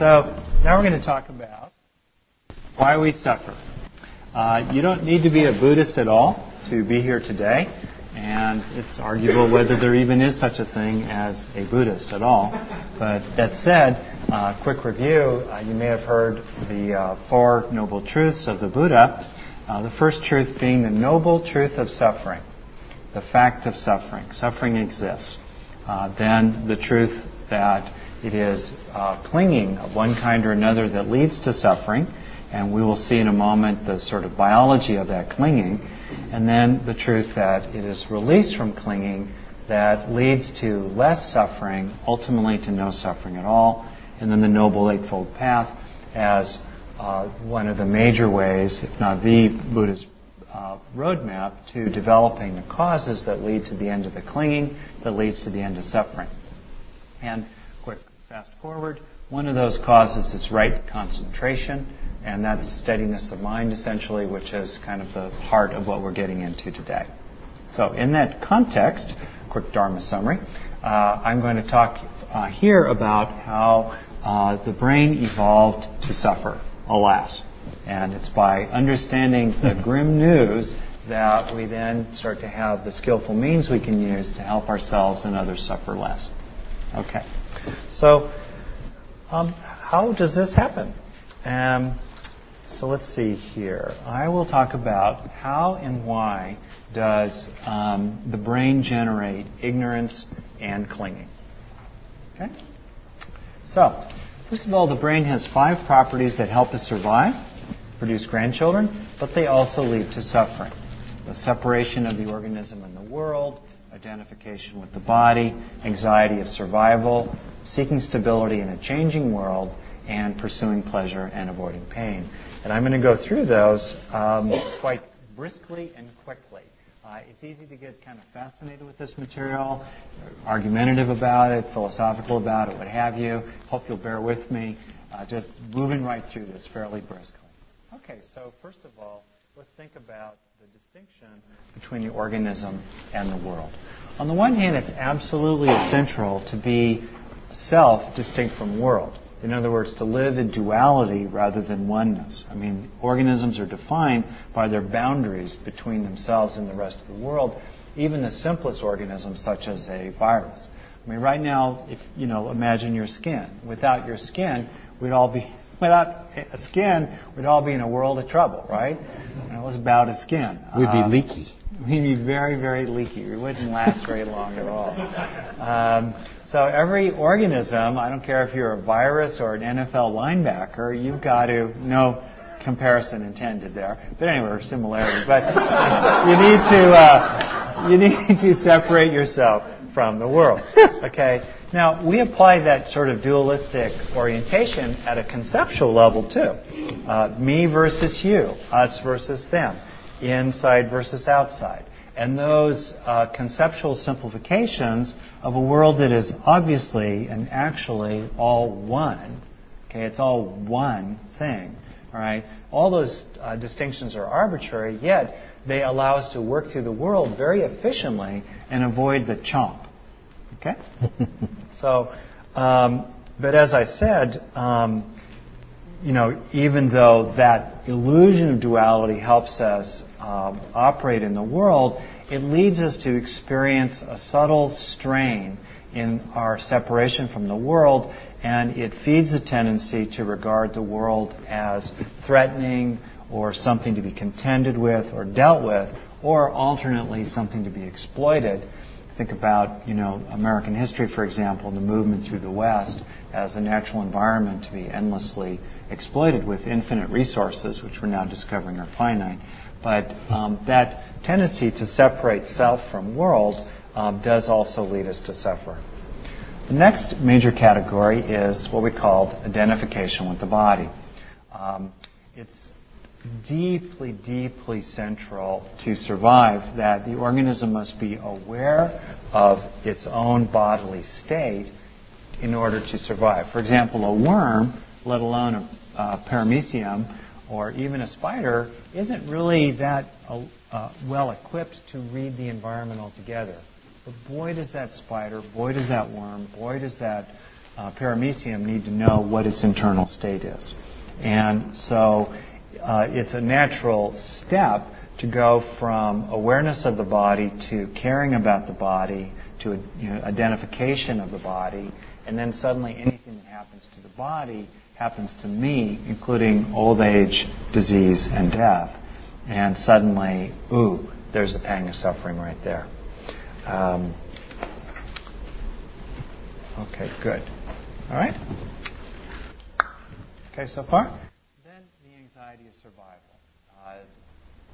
So now we're going to talk about why we suffer. You don't need to be a Buddhist at all to be here today, and it's arguable whether there even is such a thing as a Buddhist at all. But that said, quick review, you may have heard the Four Noble Truths of the Buddha, the first truth being the noble truth of suffering, the fact of suffering. Suffering exists. Then the truth that it is clinging of one kind or another that leads to suffering, and we will see in a moment the sort of biology of that clinging, and then the truth that it is released from clinging that leads to less suffering, ultimately to no suffering at all, and then the Noble Eightfold Path as one of the major ways, if not the Buddhist roadmap to developing the causes that lead to the end of the clinging, that leads to the end of suffering. And quick, fast forward, one of those causes is right concentration, and that's steadiness of mind, essentially, which is kind of the heart of what we're getting into today. So in that context, quick Dharma summary, I'm going to talk here about how the brain evolved to suffer, alas. And it's by understanding the grim news that we then start to have the skillful means we can use to help ourselves and others suffer less. Okay. So how does this happen? So let's see here. I will talk about how and why does the brain generate ignorance and clinging. Okay? So, first of all, the brain has five properties that help us survive, produce grandchildren, but they also lead to suffering. The separation of the organism and the world, identification with the body, anxiety of survival, seeking stability in a changing world, and pursuing pleasure and avoiding pain. And I'm going to go through those quite briskly and quickly. It's easy to get kind of fascinated with this material, argumentative about it, philosophical about it, what have you. Hope you'll bear with me. Just moving right through this fairly briskly. Okay, so first of all, let's think about the distinction between the organism and the world. On the one hand, it's absolutely essential to be self distinct from world. In other words, to live in duality rather than oneness. I mean, organisms are defined by their boundaries between themselves and the rest of the world, even the simplest organisms such as a virus. I mean, right now, if you know, imagine your skin. Without your skin, we'd all be in a world of trouble, right? It was about a skin. We'd be leaky. We'd be very, very leaky. We wouldn't last very long at all. So every organism, I don't care if you're a virus or an NFL linebacker, you've got to, no comparison intended there, but anyway, or similarity. But you need to separate yourself from the world. Okay. Now, we apply that sort of dualistic orientation at a conceptual level, too. Me versus you, us versus them, inside versus outside. And those conceptual simplifications of a world that is obviously and actually all one, okay, it's all one thing, all right? All those distinctions are arbitrary, yet they allow us to work through the world very efficiently and avoid the chomp, okay? So, but as I said, you know, even though that illusion of duality helps us operate in the world, it leads us to experience a subtle strain in our separation from the world, and it feeds the tendency to regard the world as threatening or something to be contended with or dealt with, or alternately something to be exploited. Think about, you know, American history, for example, the movement through the West as a natural environment to be endlessly exploited with infinite resources, which we're now discovering are finite. But that tendency to separate self from world does also lead us to suffer. The next major category is what we call identification with the body. It's deeply, deeply central to survive that the organism must be aware of its own bodily state in order to survive. For example, a worm, let alone a paramecium or even a spider, isn't really that well equipped to read the environment altogether. But boy does that spider, boy does that worm, boy does that paramecium need to know what its internal state is. And so it's a natural step to go from awareness of the body to caring about the body to identification of the body, and then suddenly anything that happens to the body happens to me, including old age, disease, and death. And suddenly, ooh, there's a pang of suffering right there. Okay, good. All right? Okay, so far? Then the anxiety of survival.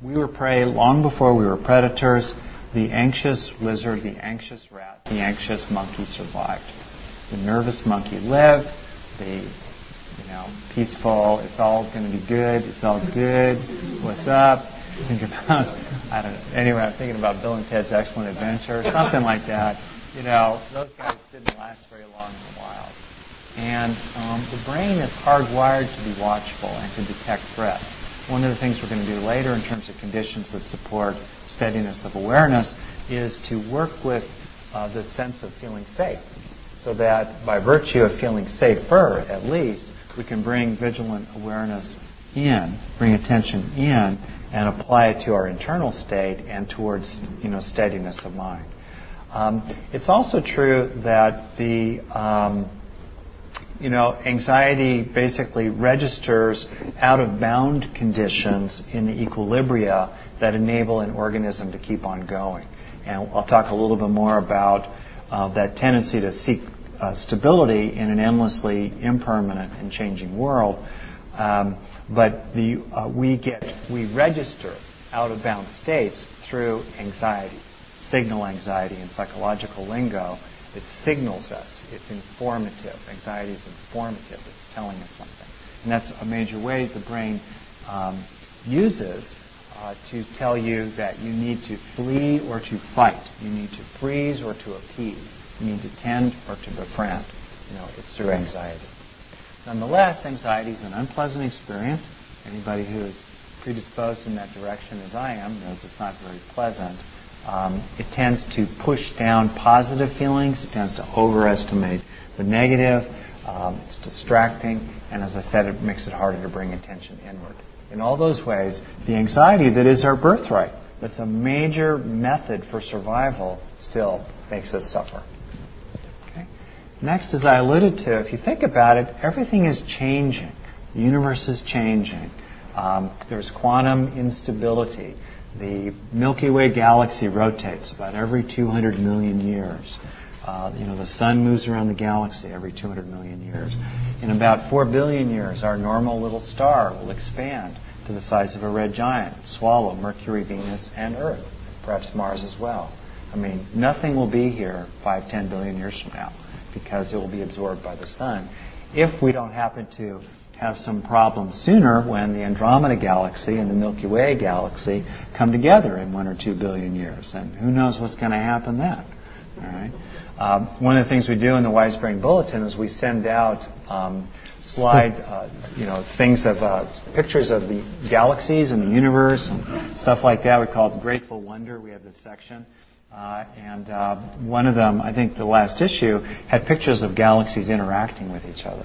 We were prey long before we were predators. The anxious lizard, the anxious rat, the anxious monkey survived. The nervous monkey lived. The peaceful, it's all going to be good, it's all good, what's up? Think about, I don't know, anyway, I'm thinking about Bill and Ted's Excellent Adventure, something like that. Those guys didn't last very long in the wild. And the brain is hardwired to be watchful and to detect threats. One of the things we're going to do later in terms of conditions that support steadiness of awareness is to work with the sense of feeling safe, so that by virtue of feeling safer, at least, we can bring vigilant awareness in, bring attention in, and apply it to our internal state and towards steadiness of mind. It's also true that the anxiety basically registers out-of-bound conditions in the equilibria that enable an organism to keep on going. And I'll talk a little bit more about that tendency to seek stability in an endlessly impermanent and changing world. But we register out-of-bound states through anxiety, signal anxiety in psychological lingo. It signals us. It's informative. Anxiety is informative. It's telling us something. And that's a major way the brain uses to tell you that you need to flee or to fight. You need to freeze or to appease. You need to tend or to befriend. It's through anxiety. Nonetheless, anxiety is an unpleasant experience. Anybody who is predisposed in that direction, as I am, knows it's not very pleasant. It tends to push down positive feelings. It tends to overestimate the negative. It's distracting. And as I said, it makes it harder to bring attention inward. In all those ways, the anxiety that is our birthright, that's a major method for survival, still makes us suffer. Okay? Next, as I alluded to, if you think about it, everything is changing. The universe is changing. There's quantum instability. The Milky Way galaxy rotates about every 200 million years. The sun moves around the galaxy every 200 million years. In about 4 billion years, our normal little star will expand to the size of a red giant, swallow Mercury, Venus, and Earth, perhaps Mars as well. I mean, nothing will be here 5-10 billion years from now because it will be absorbed by the sun. If we don't happen to have some problems sooner when the Andromeda galaxy and the Milky Way galaxy come together in 1 or 2 billion years. And who knows what's going to happen then. All right? One of the things we do in the Wise Brain Bulletin is we send out pictures of the galaxies and the universe and stuff like that. We call it Grateful Wonder. We have this section. One of them, I think the last issue, had pictures of galaxies interacting with each other.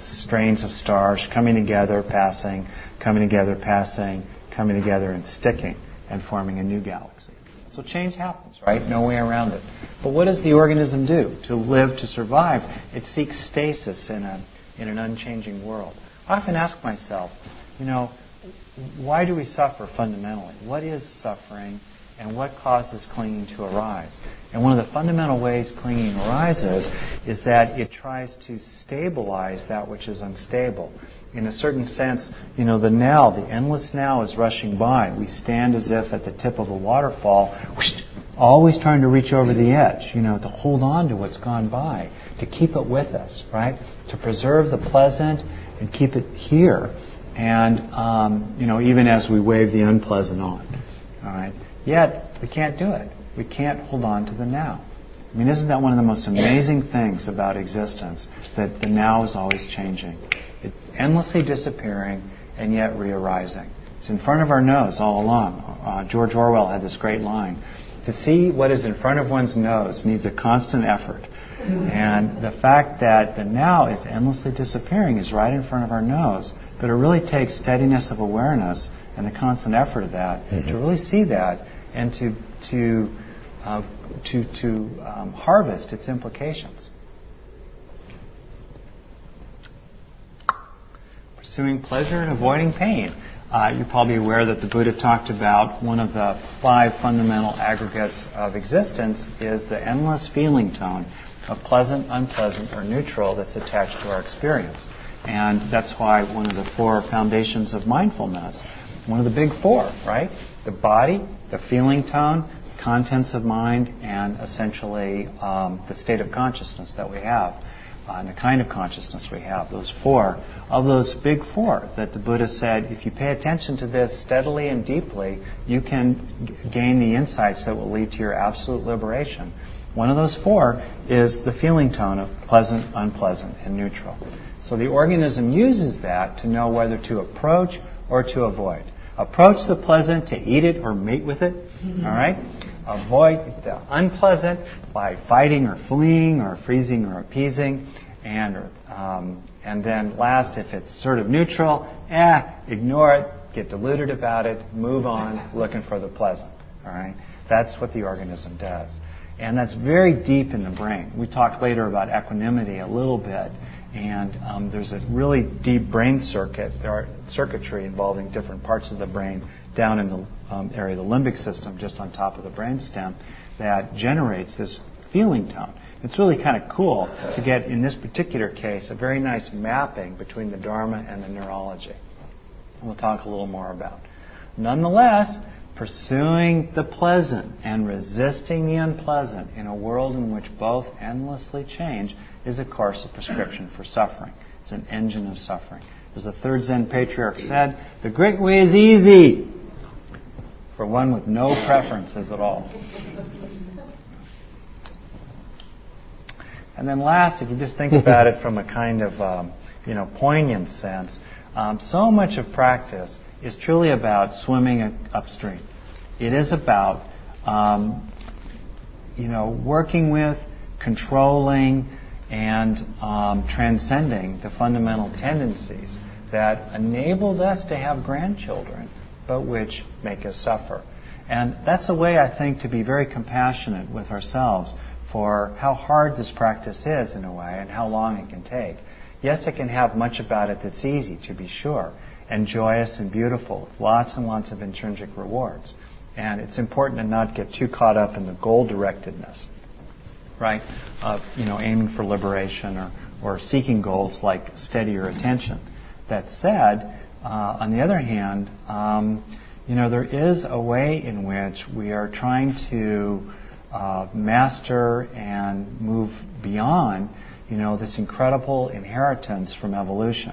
Strains of stars coming together, passing, coming together, passing, coming together and sticking and forming a new galaxy. So change happens, right? No way around it. But what does the organism do to live, to survive? It seeks stasis in an unchanging world. I often ask myself, why do we suffer fundamentally? What is suffering and what causes clinging to arise? And one of the fundamental ways clinging arises is that it tries to stabilize that which is unstable. In a certain sense, the now, the endless now is rushing by. We stand as if at the tip of a waterfall, always trying to reach over the edge, to hold on to what's gone by, to keep it with us, right? To preserve the pleasant and keep it here. And, even as we wave the unpleasant on, all right? Yet, we can't do it. We can't hold on to the now. I mean, isn't that one of the most amazing things about existence, that the now is always changing? It's endlessly disappearing and yet re-arising. It's in front of our nose all along. George Orwell had this great line, "To see what is in front of one's nose needs a constant effort. And the fact that the now is endlessly disappearing is right in front of our nose. But it really takes steadiness of awareness and the constant effort of that to really see that and to harvest its implications. Pursuing pleasure and avoiding pain. You're probably aware that the Buddha talked about one of the 5 fundamental aggregates of existence is the endless feeling tone of pleasant, unpleasant, or neutral that's attached to our experience. And that's why one of the 4 foundations of mindfulness, one of the big 4, right? The body, the feeling tone, contents of mind, and essentially the state of consciousness that we have. And the kind of consciousness we have, those 4, of those big 4 that the Buddha said, if you pay attention to this steadily and deeply, you can gain the insights that will lead to your absolute liberation. One of those 4 is the feeling tone of pleasant, unpleasant, and neutral. So the organism uses that to know whether to approach or to avoid. Approach the pleasant to eat it or mate with it, all right? Avoid the unpleasant by fighting or fleeing or freezing or appeasing, and then last, if it's sort of neutral, ignore it, get deluded about it, move on, looking for the pleasant. All right, that's what the organism does, and that's very deep in the brain. We talk later about equanimity a little bit, and there's a really deep brain circuitry involving different parts of the brain down in the area of the limbic system, just on top of the brainstem, that generates this feeling tone. It's really kind of cool to get, in this particular case, a very nice mapping between the Dharma and the neurology. And we'll talk a little more about. Nonetheless, pursuing the pleasant and resisting the unpleasant in a world in which both endlessly change is a course of prescription for suffering. It's an engine of suffering. As the 3rd Zen patriarch said, the great way is easy for one with no preferences at all. And then last, if you just think about it from a kind of poignant sense, so much of practice is truly about swimming upstream. It is about working with, controlling, and transcending the fundamental tendencies that enabled us to have grandchildren, but which make us suffer. And that's a way, I think, to be very compassionate with ourselves for how hard this practice is, in a way, and how long it can take. Yes, it can have much about it that's easy, to be sure, and joyous and beautiful, with lots and lots of intrinsic rewards. And it's important to not get too caught up in the goal-directedness, right, of aiming for liberation or seeking goals like steadier attention. That said, on the other hand, there is a way in which we are trying to master and move beyond, this incredible inheritance from evolution.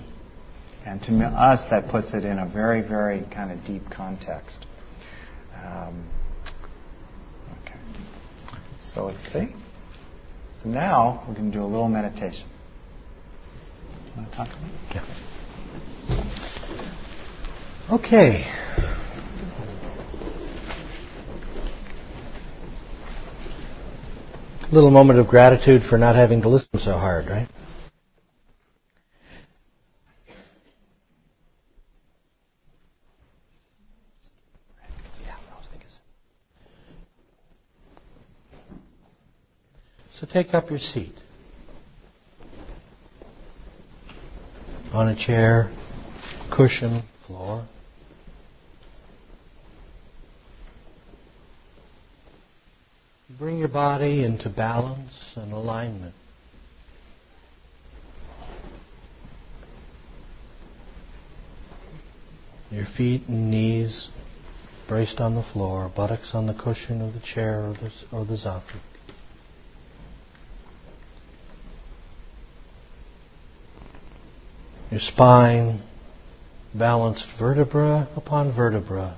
And to us, that puts it in a very, very kind of deep context. Okay. So let's see. So now we're going to do a little meditation. Want to talk about it? Yeah. Okay. Little moment of gratitude for not having to listen so hard, right? So take up your seat on a chair, cushion, floor. Bring your body into balance and alignment. Your feet and knees braced on the floor, buttocks on the cushion of the chair or the zafu. Your spine balanced vertebra upon vertebra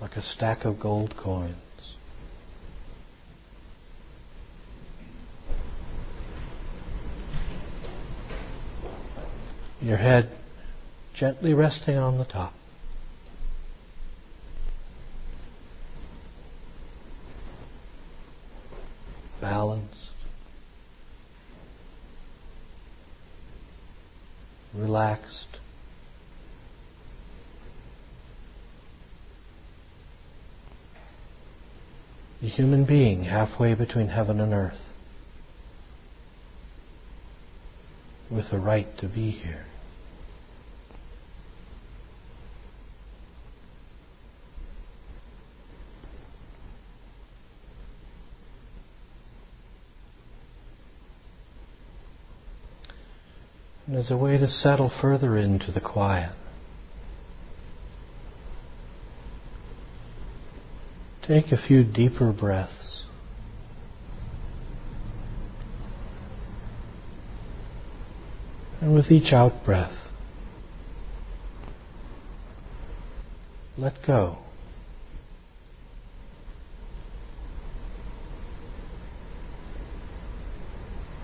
like a stack of gold coins. Your head gently resting on the top. Balanced, relaxed. A human being halfway between heaven and earth, with the right to be here. And as a way to settle further into the quiet, take a few deeper breaths. And with each out breath, let go.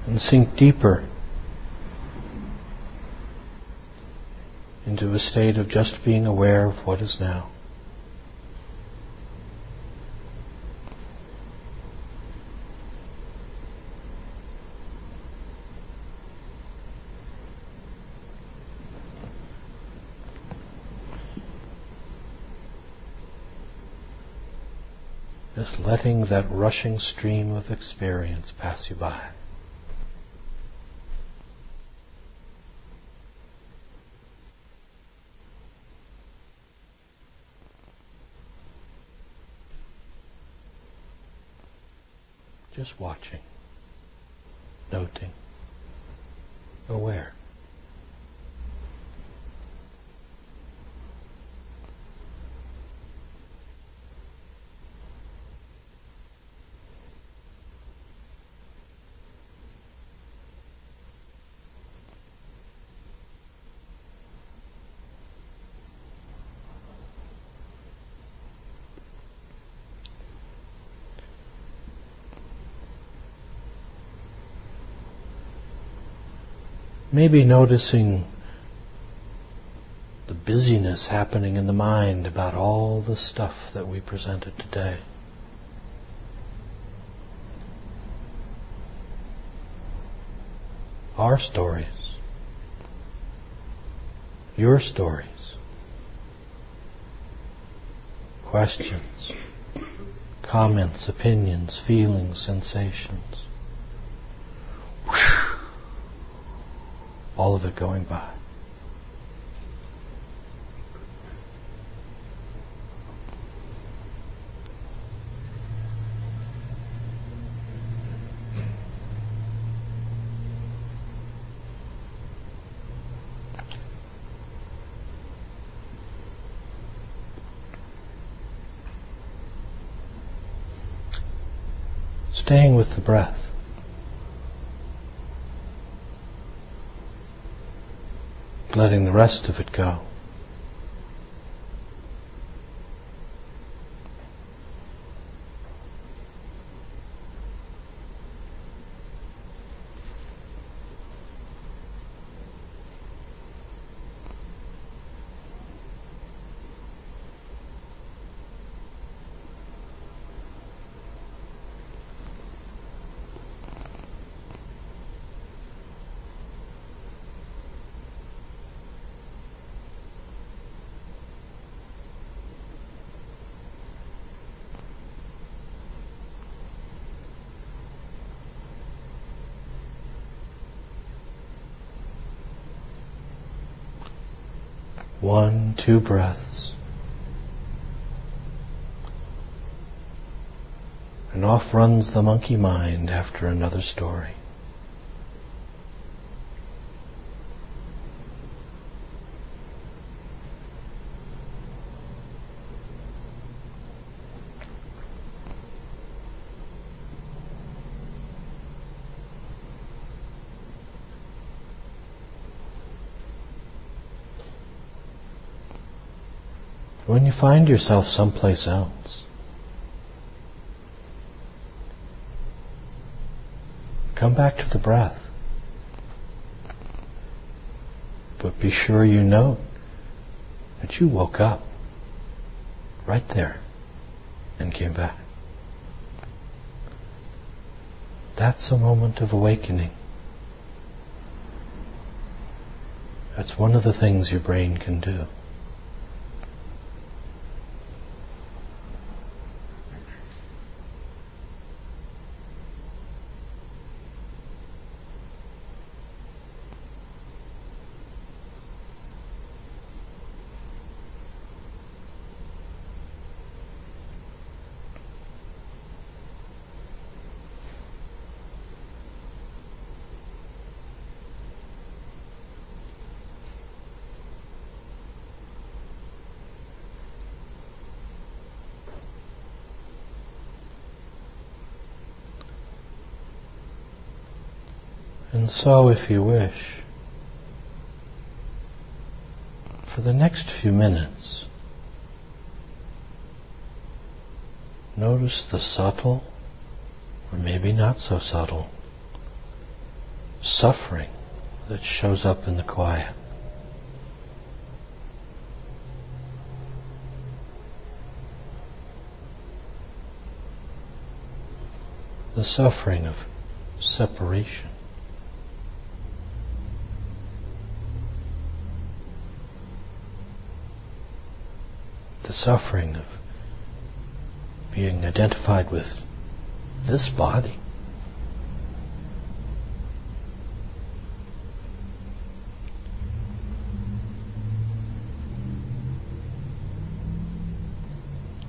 And sink deeper into a state of just being aware of what is now. Just letting that rushing stream of experience pass you by. Just watching, noting, aware. Maybe noticing the busyness happening in the mind about all the stuff that we presented today. Our stories, your stories, questions, comments, opinions, feelings, sensations. All of it going by. Staying with the breath. Letting the rest of it go. One, two breaths. And off runs the monkey mind after another story. When you find yourself someplace else, come back to the breath. But be sure you note that you woke up right there and came back. That's a moment of awakening. That's one of the things your brain can do. And so, if you wish, for the next few minutes, notice the subtle, or maybe not so subtle, suffering that shows up in the quiet. The suffering of separation. The suffering of being identified with this body.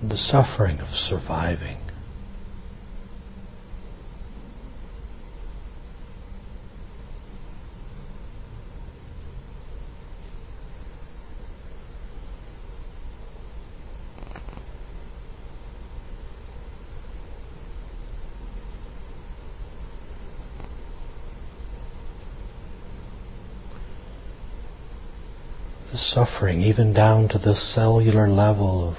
The suffering of surviving. Suffering, even down to the cellular level of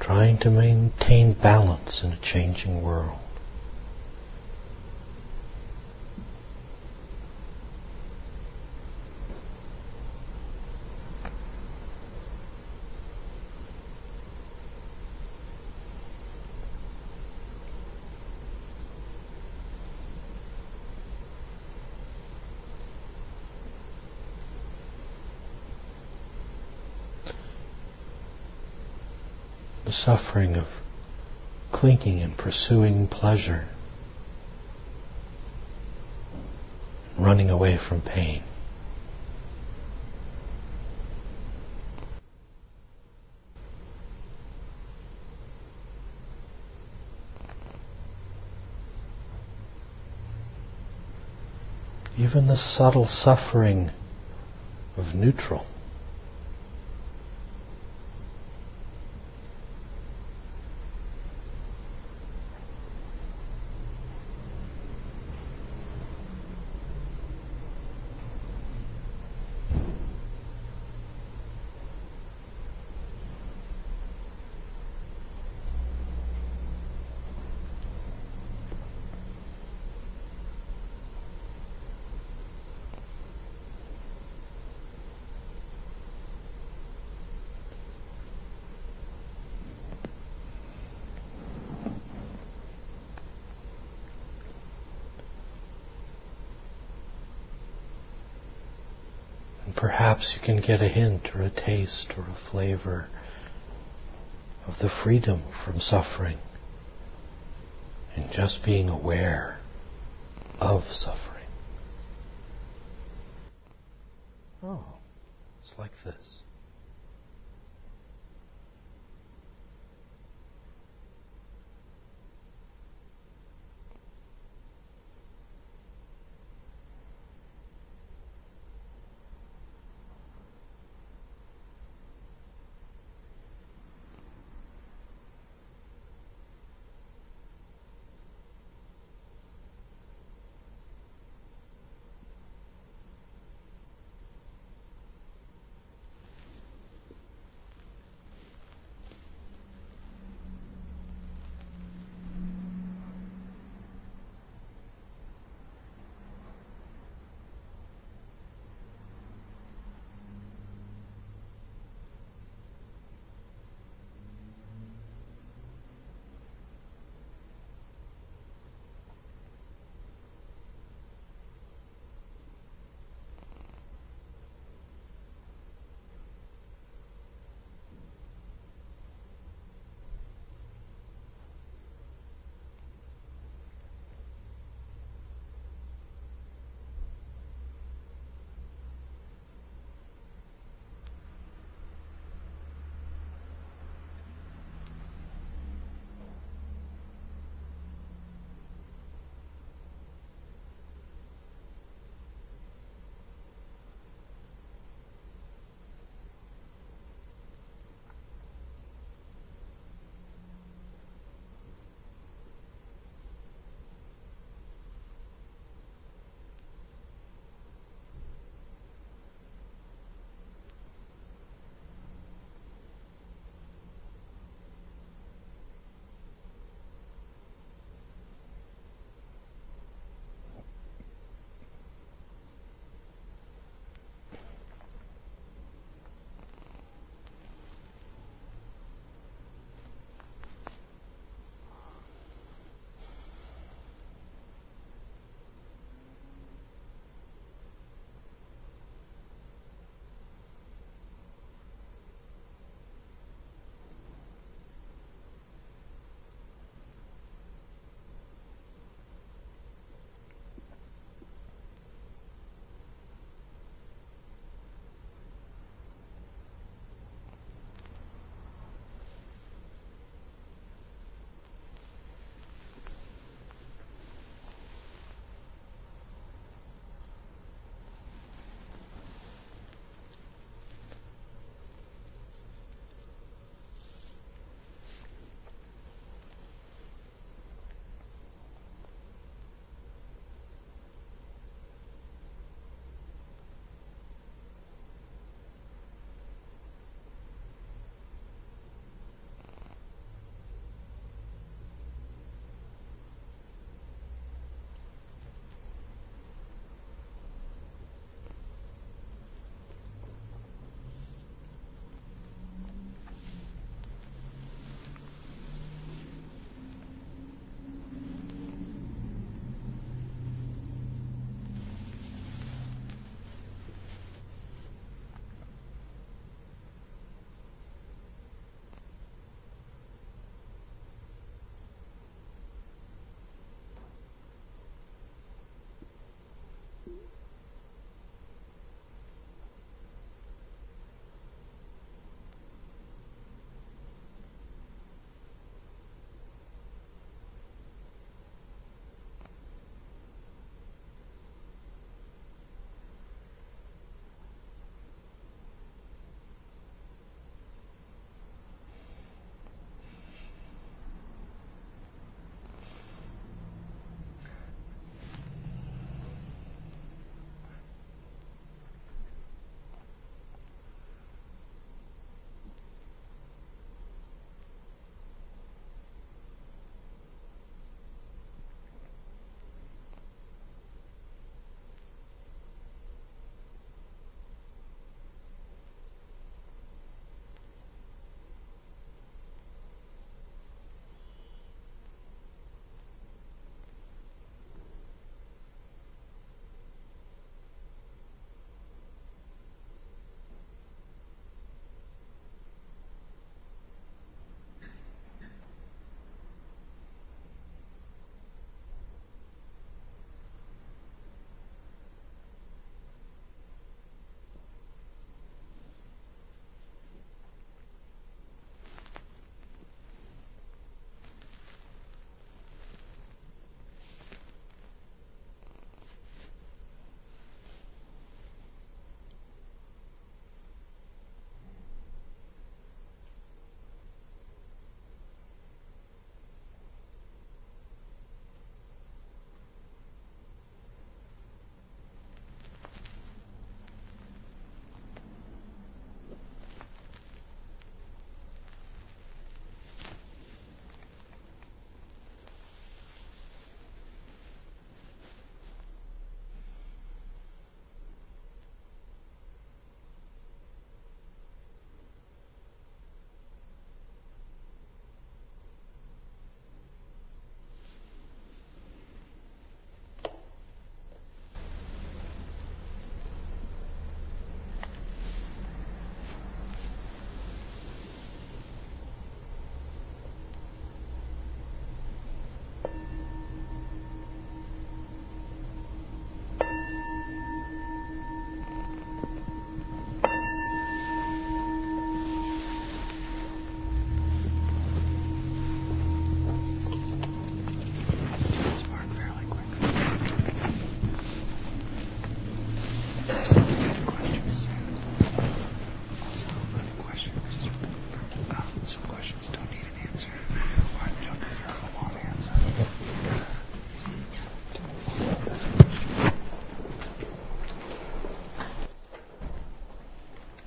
trying to maintain balance in a changing world. Suffering of clinging and pursuing pleasure, running away from pain. Even the subtle suffering of neutral. Perhaps you can get a hint or a taste or a flavor of the freedom from suffering and just being aware of suffering. Oh, it's like this.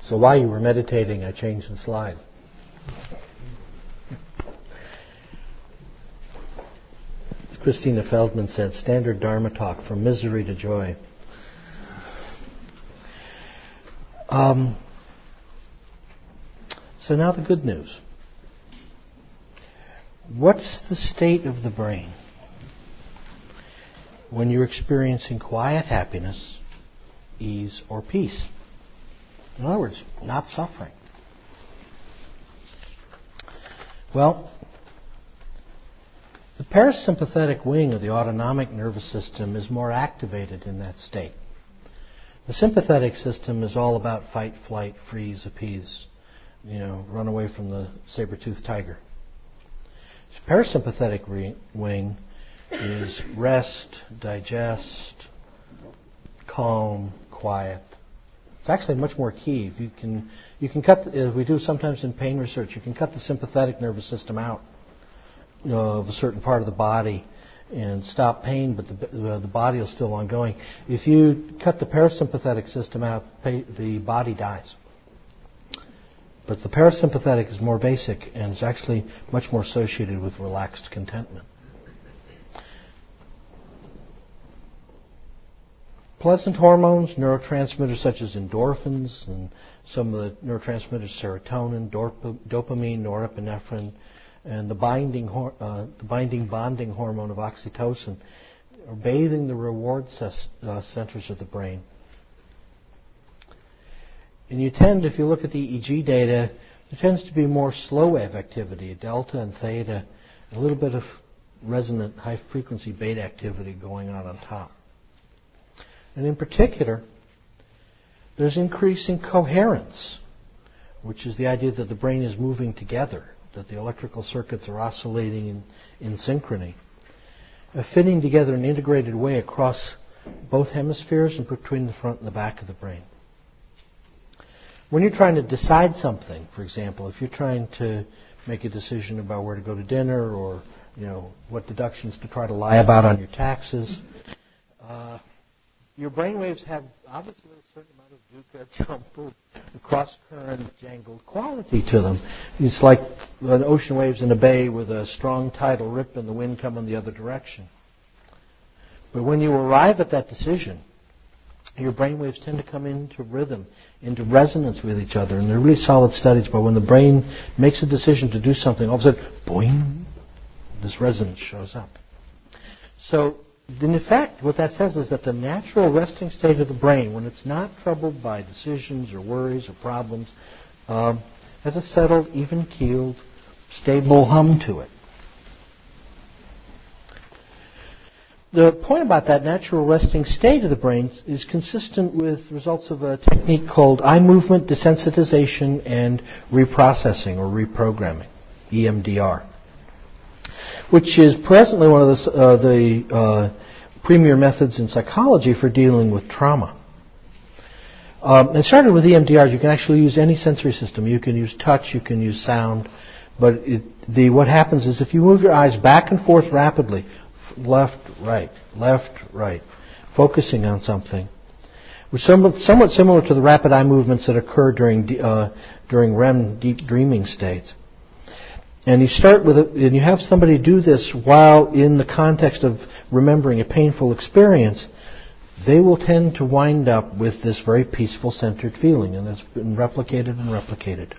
So while you were meditating, I changed the slide. As Christina Feldman said, standard Dharma talk, from misery to joy. So now the good news. What's the state of the brain when you're experiencing quiet happiness, ease, or peace? In other words, not suffering. Well, the parasympathetic wing of the autonomic nervous system is more activated in that state. The sympathetic system is all about fight, flight, freeze, appease, run away from the saber-toothed tiger. The parasympathetic wing is rest, digest, calm, quiet. It's actually much more key. If you can cut, as we do sometimes in pain research, you can cut the sympathetic nervous system out of a certain part of the body and stop pain, but the body is still ongoing. If you cut the parasympathetic system out, the body dies. But the parasympathetic is more basic and is actually much more associated with relaxed contentment. Pleasant hormones, neurotransmitters such as endorphins, and some of the neurotransmitters, serotonin, dopamine, norepinephrine, and the binding hormone of oxytocin, are bathing the reward centers of the brain. And you tend, if you look at the EEG data, there tends to be more slow wave activity, delta and theta, and a little bit of resonant high frequency beta activity going on top. And in particular, there's increasing coherence, which is the idea that the brain is moving together, that the electrical circuits are oscillating in synchrony, fitting together in an integrated way across both hemispheres and between the front and the back of the brain. When you're trying to decide something, for example, if you're trying to make a decision about where to go to dinner or, what deductions to try to lie about on your taxes, your brainwaves have obviously a certain amount of dukkha, jump, cross-current, jangled quality to them. It's like an ocean waves in a bay with a strong tidal rip and the wind coming the other direction. But when you arrive at that decision, your brainwaves tend to come into rhythm, into resonance with each other. And there are really solid studies, but when the brain makes a decision to do something, all of a sudden, boing, this resonance shows up. So, in effect, what that says is that the natural resting state of the brain, when it's not troubled by decisions or worries or problems, has a settled, even-keeled, stable hum to it. The point about that natural resting state of the brain is consistent with results of a technique called eye movement desensitization and reprocessing or reprogramming, EMDR, which is presently one of the premier methods in psychology for dealing with trauma. It started with EMDR. You can actually use any sensory system. You can use touch, you can use sound, but what happens is if you move your eyes back and forth rapidly, left, right, focusing on something, which somewhat similar to the rapid eye movements that occur during REM deep dreaming states. And you start with and you have somebody do this while in the context of remembering a painful experience, they will tend to wind up with this very peaceful, centered feeling, and that's been replicated and replicated.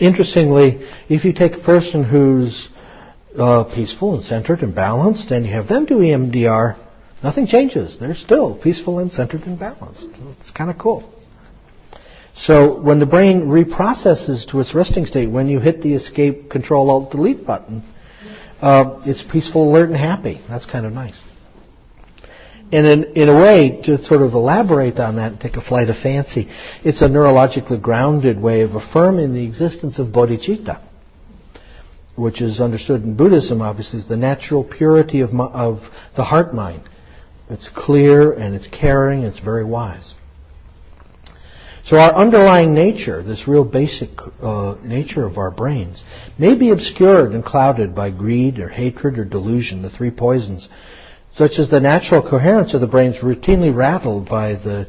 Interestingly, if you take a person who's peaceful and centered and balanced, and you have them do EMDR, nothing changes. They're still peaceful and centered and balanced. It's kind of cool. So when the brain reprocesses to its resting state, when you hit the escape control alt delete button, it's peaceful, alert, and happy. That's kind of nice. And in a way, to sort of elaborate on that and take a flight of fancy, it's a neurologically grounded way of affirming the existence of bodhicitta, which is understood in Buddhism, obviously, as the natural purity of the heart-mind. It's clear, and it's caring, and it's very wise. So our underlying nature, this real basic nature of our brains, may be obscured and clouded by greed or hatred or delusion, the three poisons, such as the natural coherence of the brains routinely rattled by the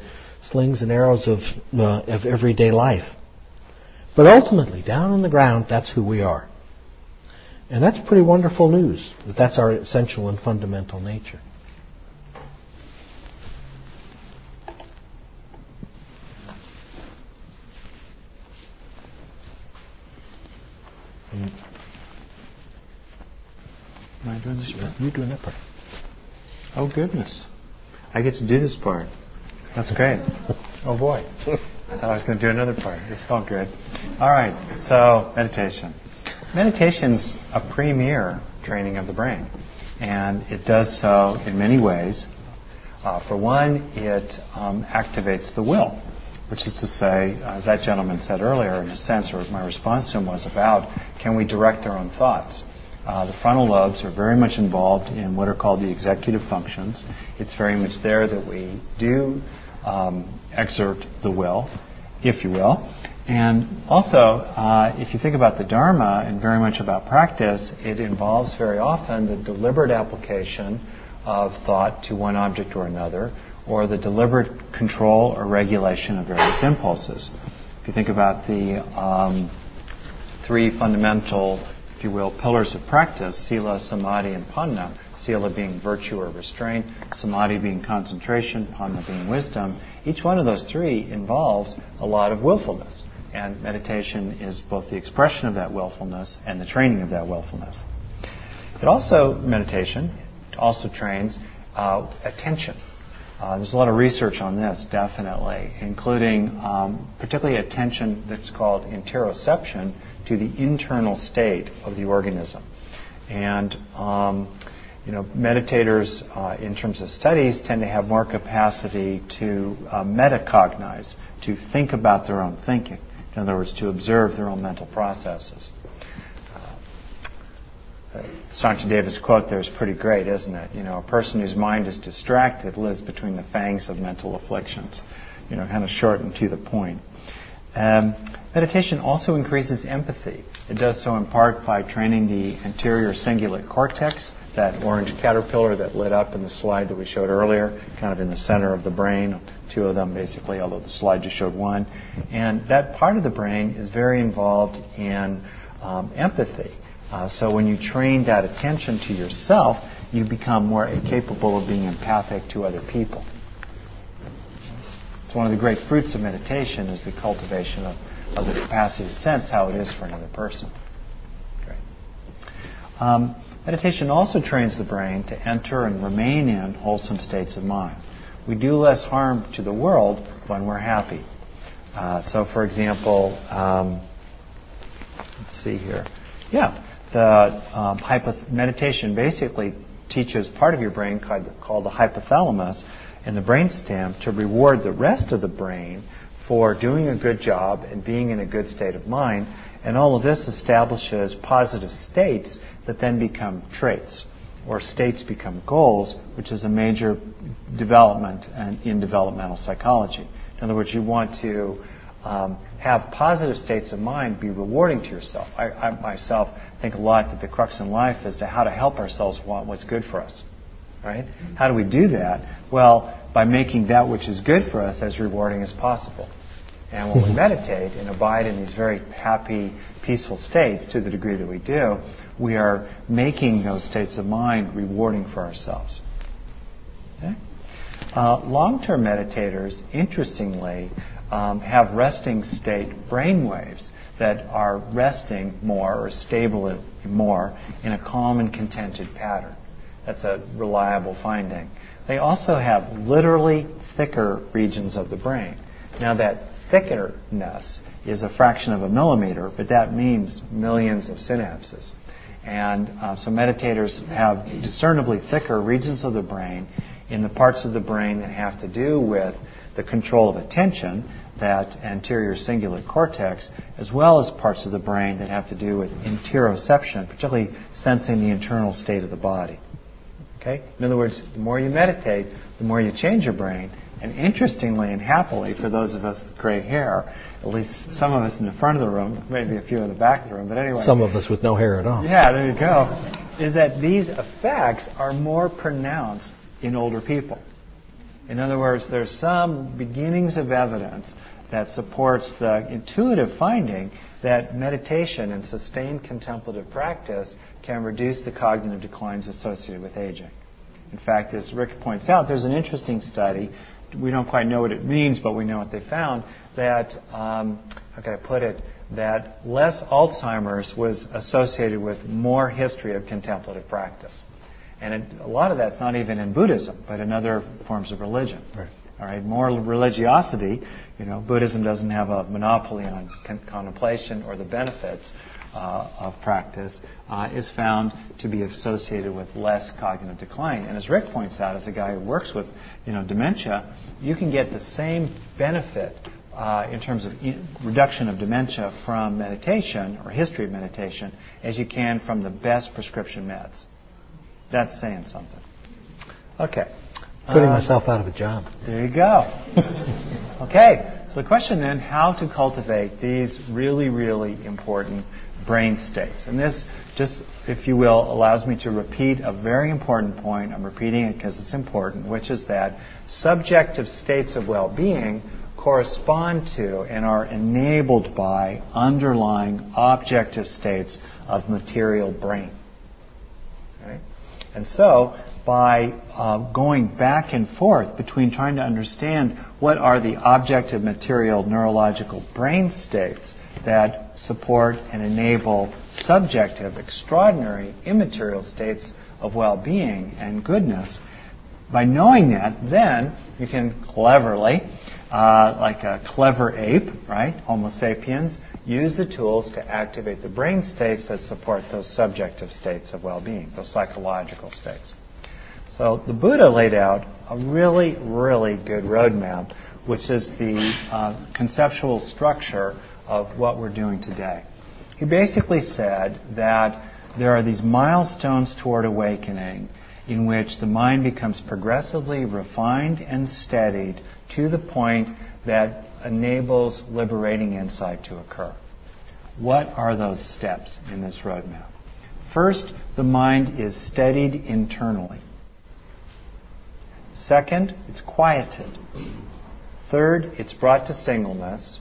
slings and arrows of everyday life. But ultimately, down on the ground, that's who we are. And that's pretty wonderful news, that that's our essential and fundamental nature. Am I doing this part? You're doing that part. Oh, goodness. I get to do this part. That's great. Oh, boy. I thought I was going to do another part. It's all good. All right. So, meditation. Meditation's a premier training of the brain. And it does so in many ways. For one, it activates the will, which is to say, as that gentleman said earlier, in a sense, or my response to him was about, can we direct our own thoughts? The frontal lobes are very much involved in what are called the executive functions. It's very much there that we do exert the will, if you will. And also, if you think about the Dharma and very much about practice, it involves very often the deliberate application of thought to one object or another, or the deliberate control or regulation of various impulses. If you think about the three fundamental, if you will, pillars of practice, sila, samadhi, and panna, sila being virtue or restraint, samadhi being concentration, panna being wisdom, each one of those three involves a lot of willfulness. And meditation is both the expression of that willfulness and the training of that willfulness. It also, meditation trains attention. There's a lot of research on this, definitely, including particularly attention that's called interoception to the internal state of the organism. And, meditators, in terms of studies, tend to have more capacity to metacognize, to think about their own thinking. In other words, to observe their own mental processes. Sancha Deva's quote there is pretty great, isn't it? A person whose mind is distracted lives between the fangs of mental afflictions. Kind of short and to the point. Meditation also increases empathy. It does so in part by training the anterior cingulate cortex, that orange caterpillar that lit up in the slide that we showed earlier, kind of in the center of the brain, two of them basically, although the slide just showed one. And that part of the brain is very involved in empathy. So when you train that attention to yourself, you become more capable of being empathic to other people. It's one of the great fruits of meditation is the cultivation of the capacity to sense how it is for another person. Great. Meditation also trains the brain to enter and remain in wholesome states of mind. We do less harm to the world when we're happy. So, for example, let's see here. Yeah. The meditation basically teaches part of your brain called the hypothalamus and the brainstem to reward the rest of the brain for doing a good job and being in a good state of mind. And all of this establishes positive states that then become traits, or states become goals, which is a major development in developmental psychology. In other words, you want to have positive states of mind be rewarding to yourself. I myself think a lot that the crux in life is to how to help ourselves want what's good for us, right? Mm-hmm. How do we do that? Well, by making that which is good for us as rewarding as possible. And when we meditate and abide in these very happy, peaceful states to the degree that we do, we are making those states of mind rewarding for ourselves. Okay? Long-term meditators, interestingly, have resting state brain waves that are resting more or stable more in a calm and contented pattern. That's a reliable finding. They also have literally thicker regions of the brain. Now that thickness is a fraction of a millimeter, but that means millions of synapses. And so meditators have discernibly thicker regions of the brain in the parts of the brain that have to do with the control of attention, that anterior cingulate cortex, as well as parts of the brain that have to do with interoception, particularly sensing the internal state of the body. Okay? In other words, the more you meditate, the more you change your brain. And interestingly and happily, for those of us with gray hair, at least some of us in the front of the room, maybe a few in the back of the room, but anyway. Some of us with no hair at all. Yeah, there you go. Is that these effects are more pronounced in older people. In other words, there's some beginnings of evidence that supports the intuitive finding that meditation and sustained contemplative practice can reduce the cognitive declines associated with aging. In fact, as Rick points out, there's an interesting study. We don't quite know what it means, but we know what they found, that, how can I put it, that less Alzheimer's was associated with more history of contemplative practice. And a lot of that's not even in Buddhism, but in other forms of religion. Right. All right, more religiosity, you know, Buddhism doesn't have a monopoly on contemplation or the benefits of practice, is found to be associated with less cognitive decline. And as Rick points out, as a guy who works with, you know, dementia, you can get the same benefit in terms of reduction of dementia from meditation or history of meditation as you can from the best prescription meds. That's saying something. Okay. Putting myself out of a job. There you go. Okay, so the question then, how to cultivate these really, really important brain states. And this just, if you will, allows me to repeat a very important point. I'm repeating it because it's important, which is that subjective states of well-being correspond to and are enabled by underlying objective states of material brain. Okay? And so, by going back and forth between trying to understand what are the objective material neurological brain states that support and enable subjective, extraordinary, immaterial states of well-being and goodness, by knowing that, then you can cleverly, like a clever ape, right, Homo sapiens, use the tools to activate the brain states that support those subjective states of well-being, those psychological states. So the Buddha laid out a really, really good roadmap, which is the conceptual structure of what we're doing today. He basically said that there are these milestones toward awakening in which the mind becomes progressively refined and steadied to the point that enables liberating insight to occur. What are those steps in this roadmap? First, the mind is steadied internally. Second, it's quieted. Third, it's brought to singleness.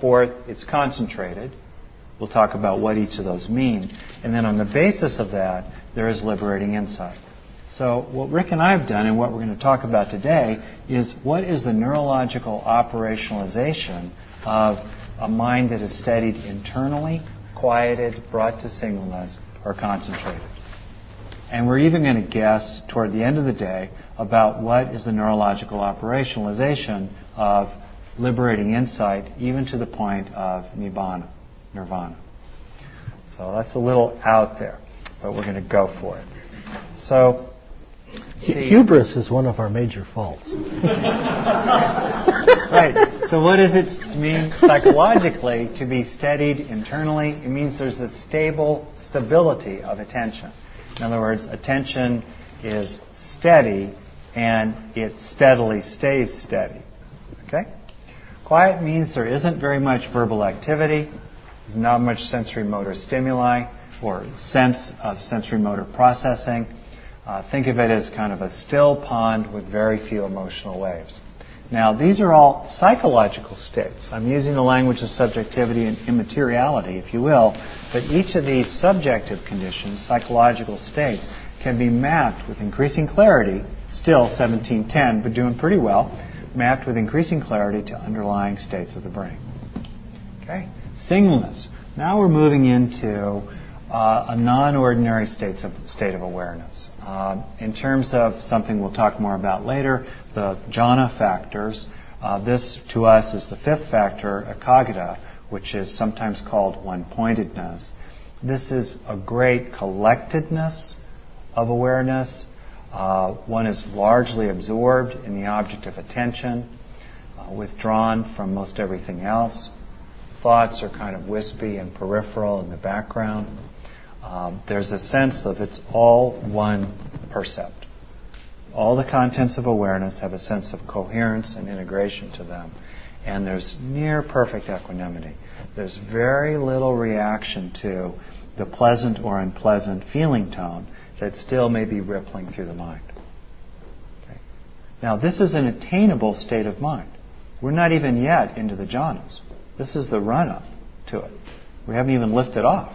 Fourth, it's concentrated. We'll talk about what each of those mean. And then on the basis of that, there is liberating insight. So what Rick and I have done and what we're going to talk about today is what is the neurological operationalization of a mind that is steadied internally, quieted, brought to singleness, or concentrated. And we're even going to guess toward the end of the day about what is the neurological operationalization of liberating insight, even to the point of nibbana, nirvana. So that's a little out there, but we're going to go for it. So hubris is one of our major faults. Right. So what does it mean psychologically to be steadied internally? It means there's a stability of attention. In other words, attention is steady and it steadily stays steady. Okay? Quiet means there isn't very much verbal activity. There's not much sensory motor stimuli or sense of sensory motor processing. Think of it as kind of a still pond with very few emotional waves. Now, these are all psychological states. I'm using the language of subjectivity and immateriality, if you will, but each of these subjective conditions, psychological states, can be mapped with increasing clarity, still 1710, but doing pretty well, mapped with increasing clarity to underlying states of the brain. Okay? Singleness. Now we're moving into a non-ordinary state of awareness. In terms of something we'll talk more about later, the jhana factors, this to us is the fifth factor, akagata, which is sometimes called one-pointedness. This is a great collectedness of awareness. One is largely absorbed in the object of attention, withdrawn from most everything else. Thoughts are kind of wispy and peripheral in the background. There's a sense of it's all one percept. All the contents of awareness have a sense of coherence and integration to them. And there's near perfect equanimity. There's very little reaction to the pleasant or unpleasant feeling tone that still may be rippling through the mind. Now, this is an attainable state of mind. We're not even yet into the jhanas. This is the run-up to it. We haven't even lifted off.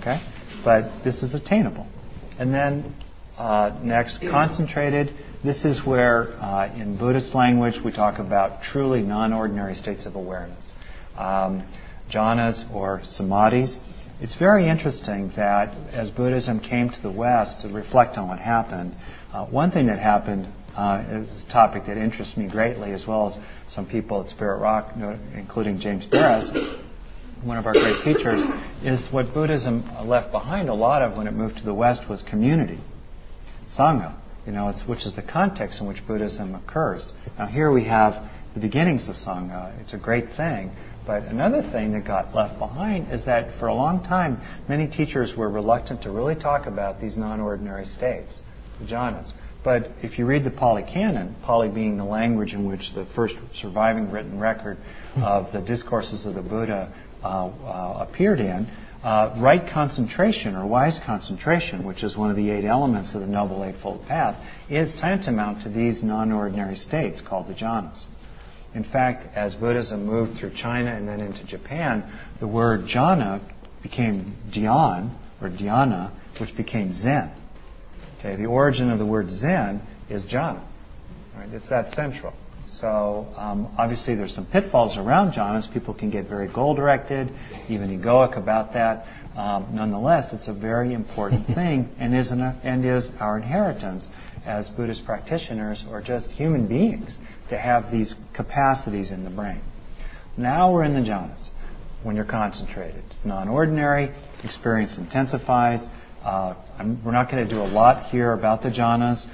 Okay? But this is attainable. And then next, concentrated. This is where, in Buddhist language, we talk about truly non-ordinary states of awareness. Jhanas or samadhis. It's very interesting that as Buddhism came to the West to reflect on what happened, one thing that happened is a topic that interests me greatly, as well as some people at Spirit Rock, including James Baras, one of our great teachers, is what Buddhism left behind a lot of when it moved to the West was community, Sangha, which is the context in which Buddhism occurs. Now here we have the beginnings of Sangha. It's a great thing. But another thing that got left behind is that for a long time, many teachers were reluctant to really talk about these non-ordinary states, the jhanas. But if you read the Pali Canon, Pali being the language in which the first surviving written record of the discourses of the Buddha appeared in, right concentration or wise concentration, which is one of the 8 elements of the Noble Eightfold Path, is tantamount to these non-ordinary states called the jhanas. In fact, as Buddhism moved through China and then into Japan, the word jhana became dhyan, or dhyana, which became Zen. Okay, the origin of the word Zen is jhana. Right? It's that central. So obviously there's some pitfalls around jhanas. People can get very goal-directed, even egoic about that. Nonetheless, it's a very important thing and is our inheritance as Buddhist practitioners or just human beings to have these capacities in the brain. Now we're in the jhanas when you're concentrated. It's non-ordinary. Experience intensifies. We're not going to do a lot here about the jhanas.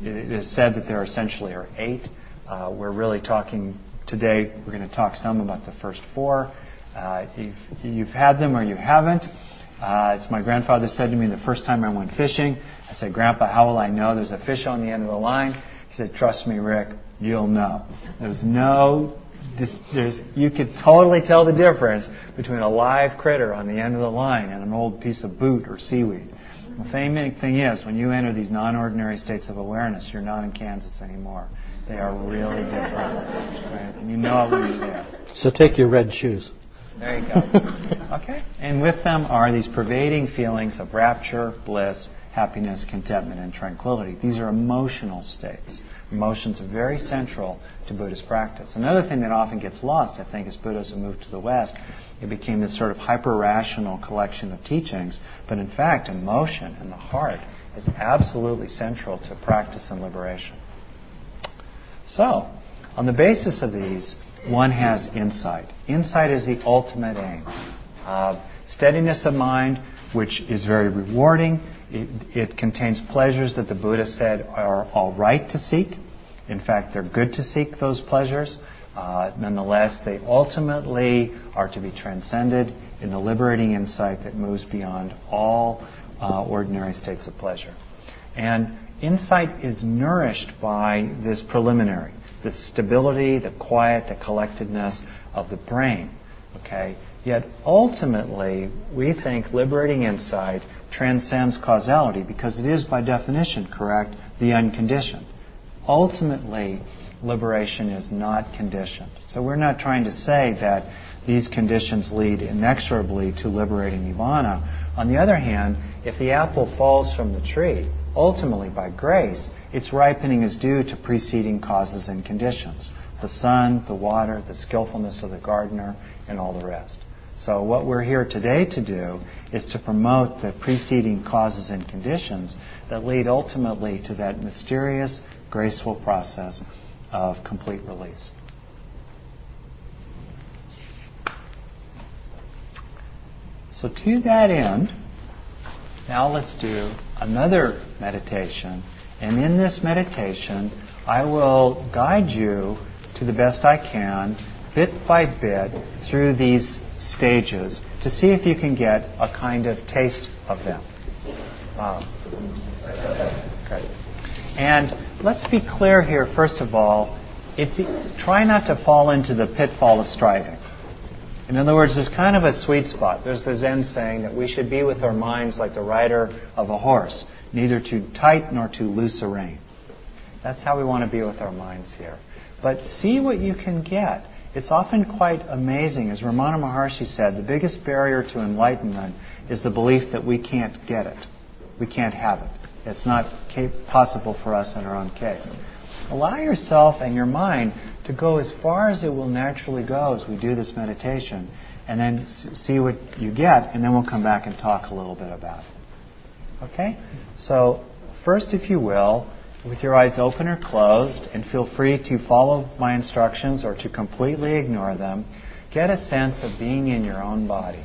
It is said that there essentially are 8. We're really talking today, we're going to talk some about the first 4. If you've had them or you haven't, it's my grandfather said to me the first time I went fishing. I said, "Grandpa, how will I know there's a fish on the end of the line?" He said, "Trust me, Rick, you'll know." You could totally tell the difference between a live critter on the end of the line and an old piece of boot or seaweed. The thing is, when you enter these non-ordinary states of awareness, you're not in Kansas anymore. They are really different. Right? And you know it when you're there. So take your red shoes. There you go. Okay? And with them are these pervading feelings of rapture, bliss, happiness, contentment, and tranquility. These are emotional states. Emotions are very central to Buddhist practice. Another thing that often gets lost, I think, as Buddhism moved to the West, it became this sort of hyper-rational collection of teachings. But in fact, emotion and the heart is absolutely central to practice and liberation. So, on the basis of these, one has insight. Insight is the ultimate aim. Steadiness of mind, which is very rewarding. It contains pleasures that the Buddha said are all right to seek. In fact, they're good to seek those pleasures. Nonetheless, they ultimately are to be transcended in the liberating insight that moves beyond all ordinary states of pleasure. And insight is nourished by this preliminary, the stability, the quiet, the collectedness of the brain. Okay? Yet ultimately, we think liberating insight transcends causality because it is, by definition, correct, the unconditioned. Ultimately, liberation is not conditioned. So we're not trying to say that these conditions lead inexorably to liberating nirvana. On the other hand, if the apple falls from the tree, ultimately, by grace, its ripening is due to preceding causes and conditions. The sun, the water, the skillfulness of the gardener, and all the rest. So what we're here today to do is to promote the preceding causes and conditions that lead ultimately to that mysterious, graceful process of complete release. So to that end, now let's do another meditation. And in this meditation, I will guide you to the best I can, bit by bit, through these stages to see if you can get a kind of taste of them. Okay. And let's be clear here, first of all, try not to fall into the pitfall of striving. In other words, there's kind of a sweet spot. There's the Zen saying that we should be with our minds like the rider of a horse, neither too tight nor too loose a rein. That's how we want to be with our minds here. But see what you can get. It's often quite amazing. As Ramana Maharshi said, the biggest barrier to enlightenment is the belief that we can't get it. We can't have it. It's not possible for us in our own case. Allow yourself and your mind to go as far as it will naturally go as we do this meditation, and then see what you get, and then we'll come back and talk a little bit about it. Okay? So first, if you will, with your eyes open or closed, and feel free to follow my instructions or to completely ignore them, get a sense of being in your own body.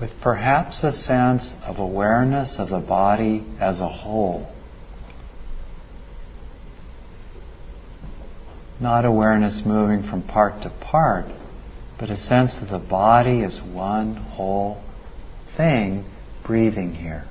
With perhaps a sense of awareness of the body as a whole. Not awareness moving from part to part, but a sense that the body is one whole thing breathing here.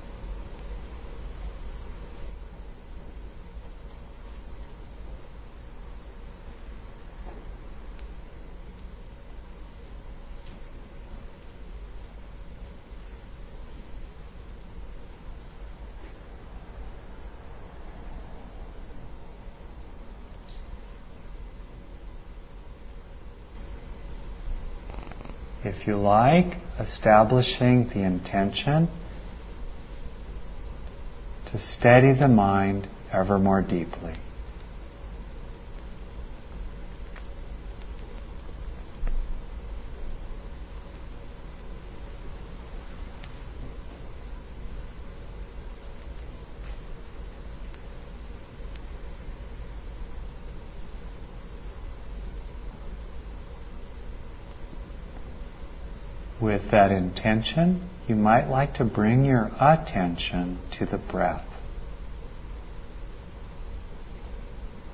If you like, establishing the intention to steady the mind ever more deeply. With that intention, you might like to bring your attention to the breath.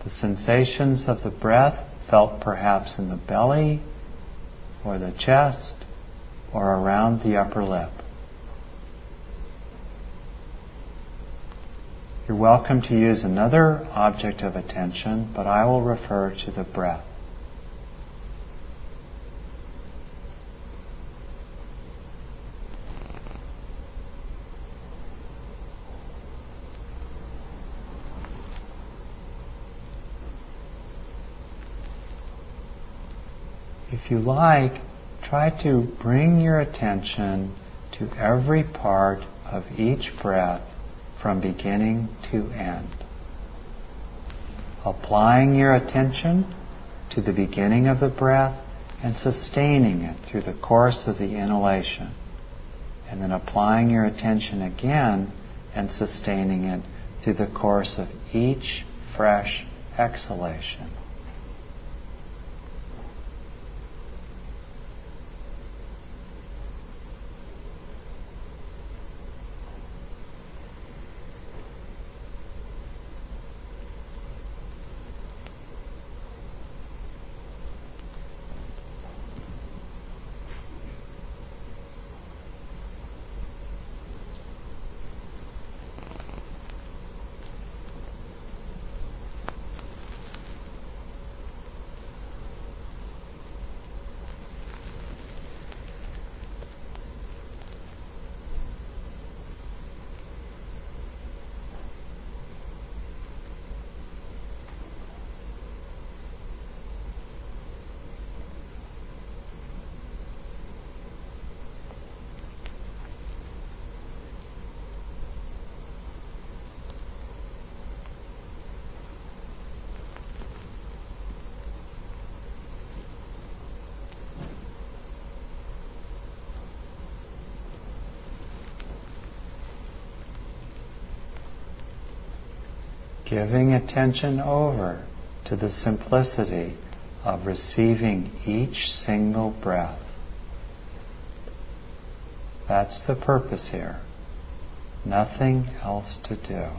The sensations of the breath felt perhaps in the belly, or the chest, or around the upper lip. You're welcome to use another object of attention, but I will refer to the breath. If you like, try to bring your attention to every part of each breath from beginning to end. Applying your attention to the beginning of the breath and sustaining it through the course of the inhalation. And then applying your attention again and sustaining it through the course of each fresh exhalation. Giving attention over to the simplicity of receiving each single breath. That's the purpose here. Nothing else to do.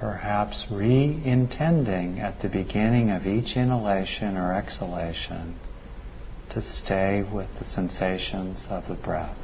perhaps re-intending at the beginning of each inhalation or exhalation to stay with the sensations of the breath.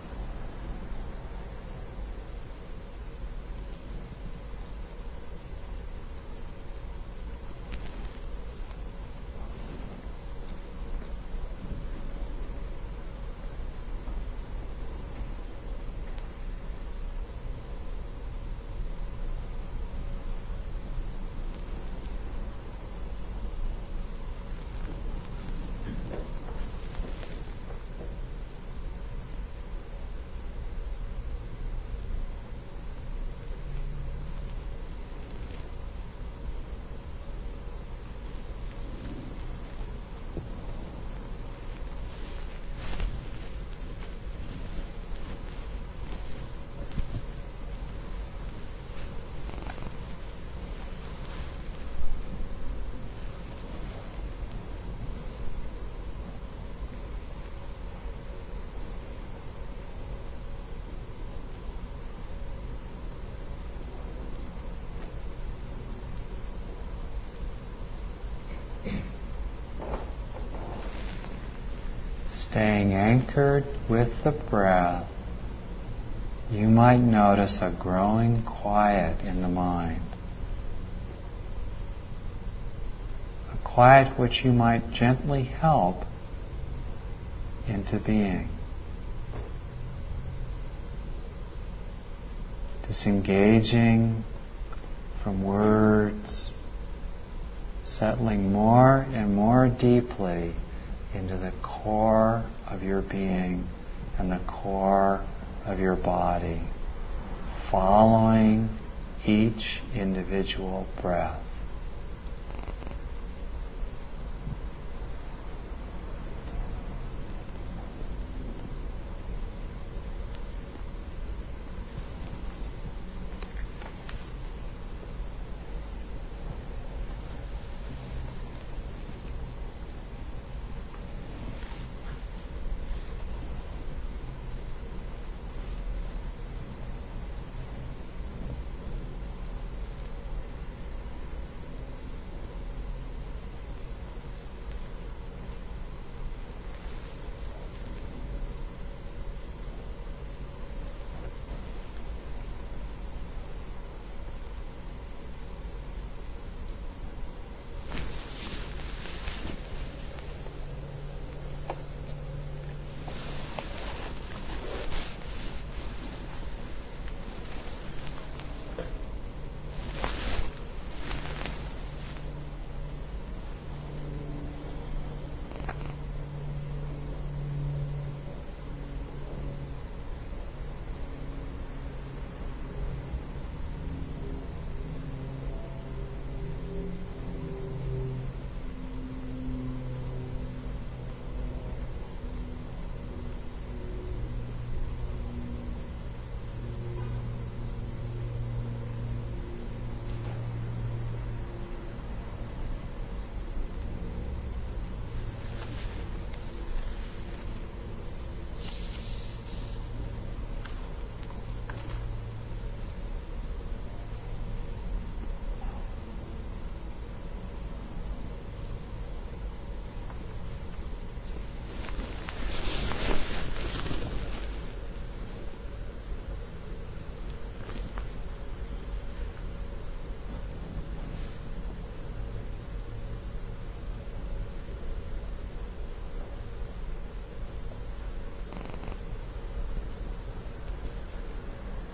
Staying anchored with the breath, you might notice a growing quiet in the mind. A quiet which you might gently help into being. Disengaging from words, settling more and more deeply into the core of your being and the core of your body, following each individual breath.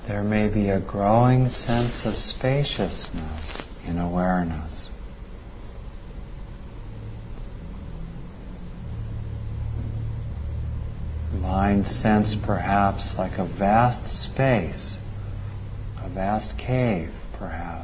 There may be a growing sense of spaciousness in awareness. The mind senses perhaps like a vast space, a vast cave perhaps.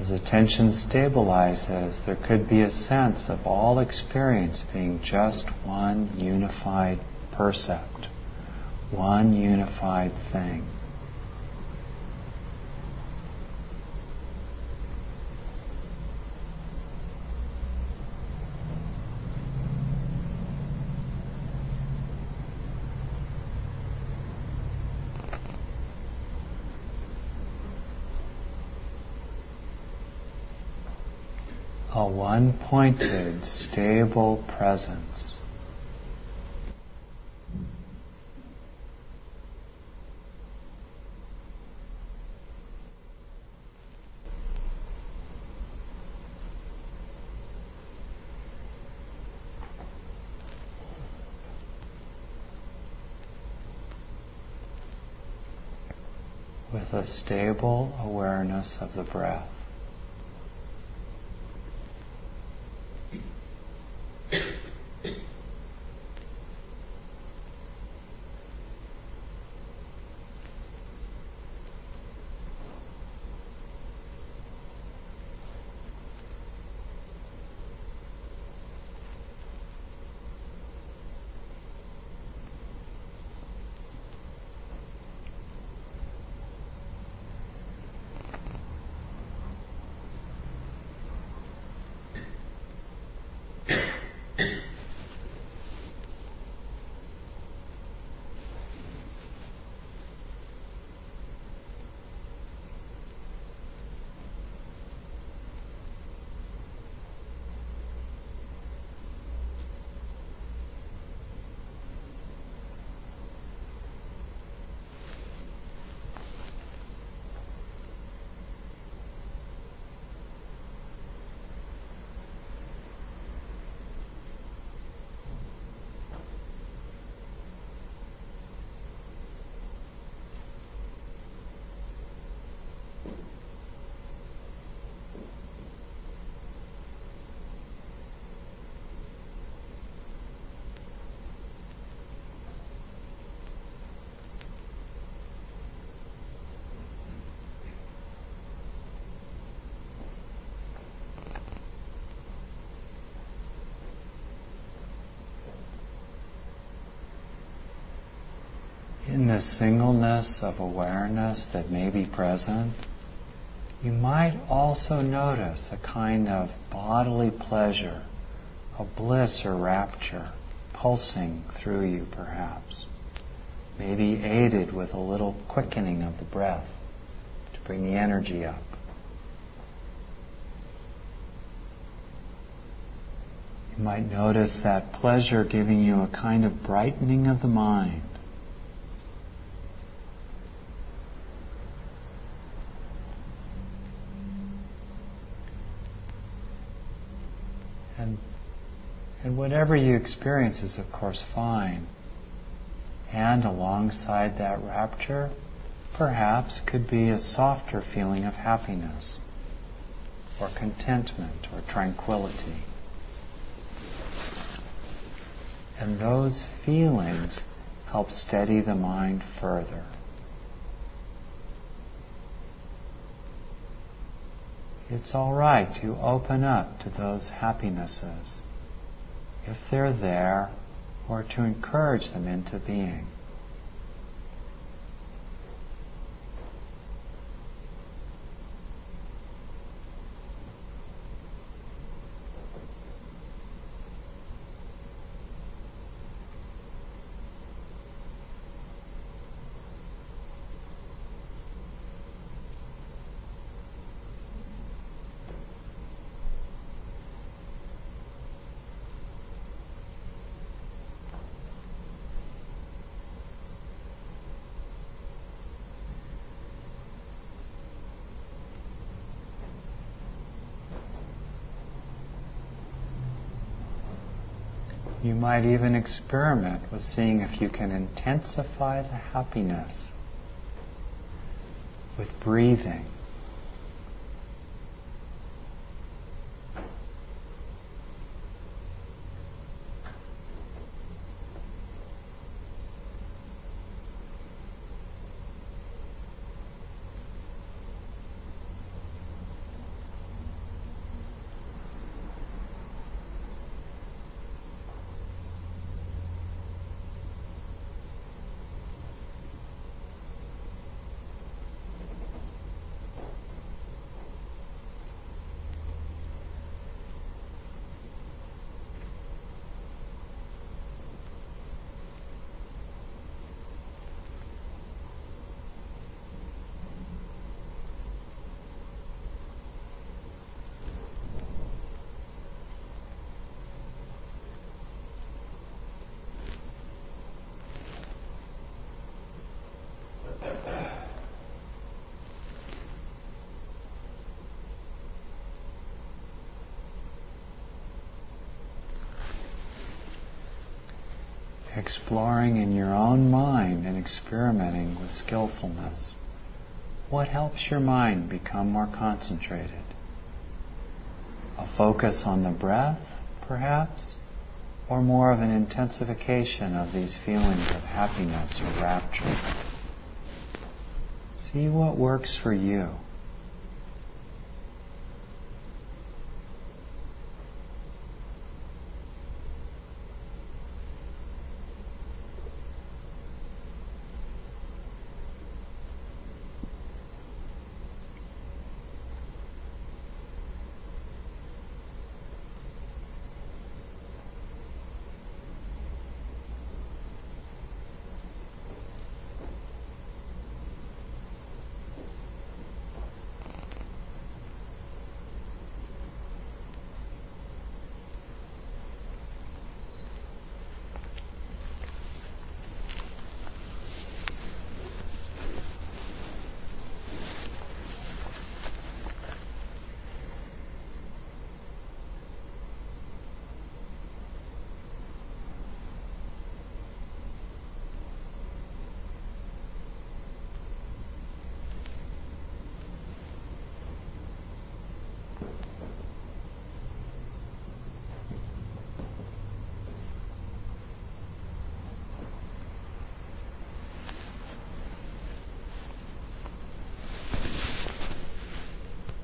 As attention stabilizes, there could be a sense of all experience being just one unified percept, one unified thing. a one-pointed, stable presence. With a stable awareness of the breath. In the singleness of awareness that may be present, you might also notice a kind of bodily pleasure, a bliss or rapture pulsing through you perhaps, maybe aided with a little quickening of the breath to bring the energy up. You might notice that pleasure giving you a kind of brightening of the mind. And whatever you experience is, of course, fine. And alongside that rapture, perhaps could be a softer feeling of happiness, or contentment, or tranquility. And those feelings help steady the mind further. It's all right to open up to those happinesses, if they're there, or to encourage them into being. You might even experiment with seeing if you can intensify the happiness with breathing. exploring in your own mind and experimenting with skillfulness. What helps your mind become more concentrated? A focus on the breath, perhaps, or more of an intensification of these feelings of happiness or rapture. See what works for you.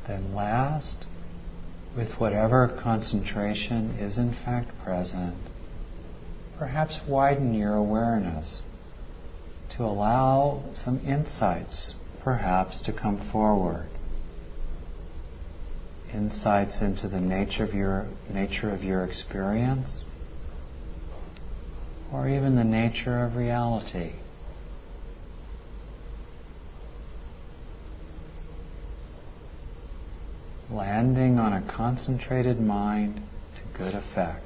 And last, with whatever concentration is in fact present, perhaps widen your awareness to allow some insights perhaps to come forward. Insights into the nature of your experience, or even the nature of reality. Landing on a concentrated mind to good effect.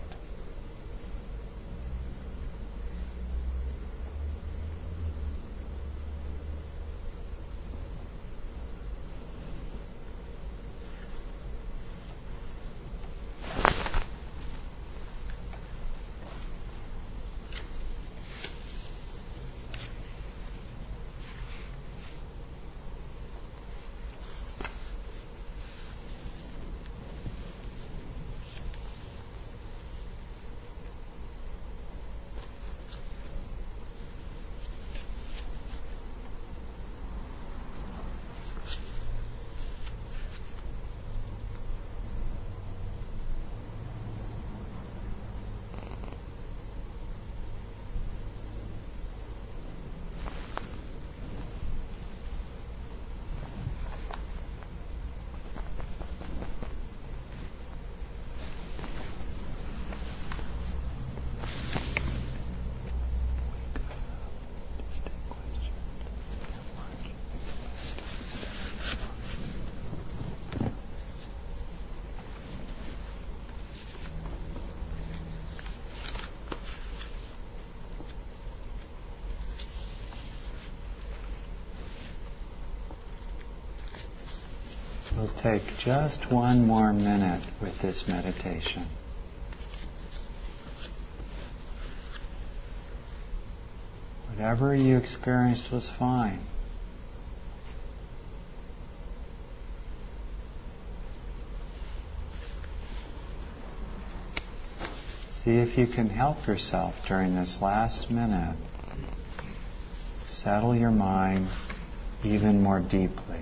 We'll take just one more minute with this meditation. Whatever you experienced was fine. See if you can help yourself during this last minute. Settle your mind even more deeply.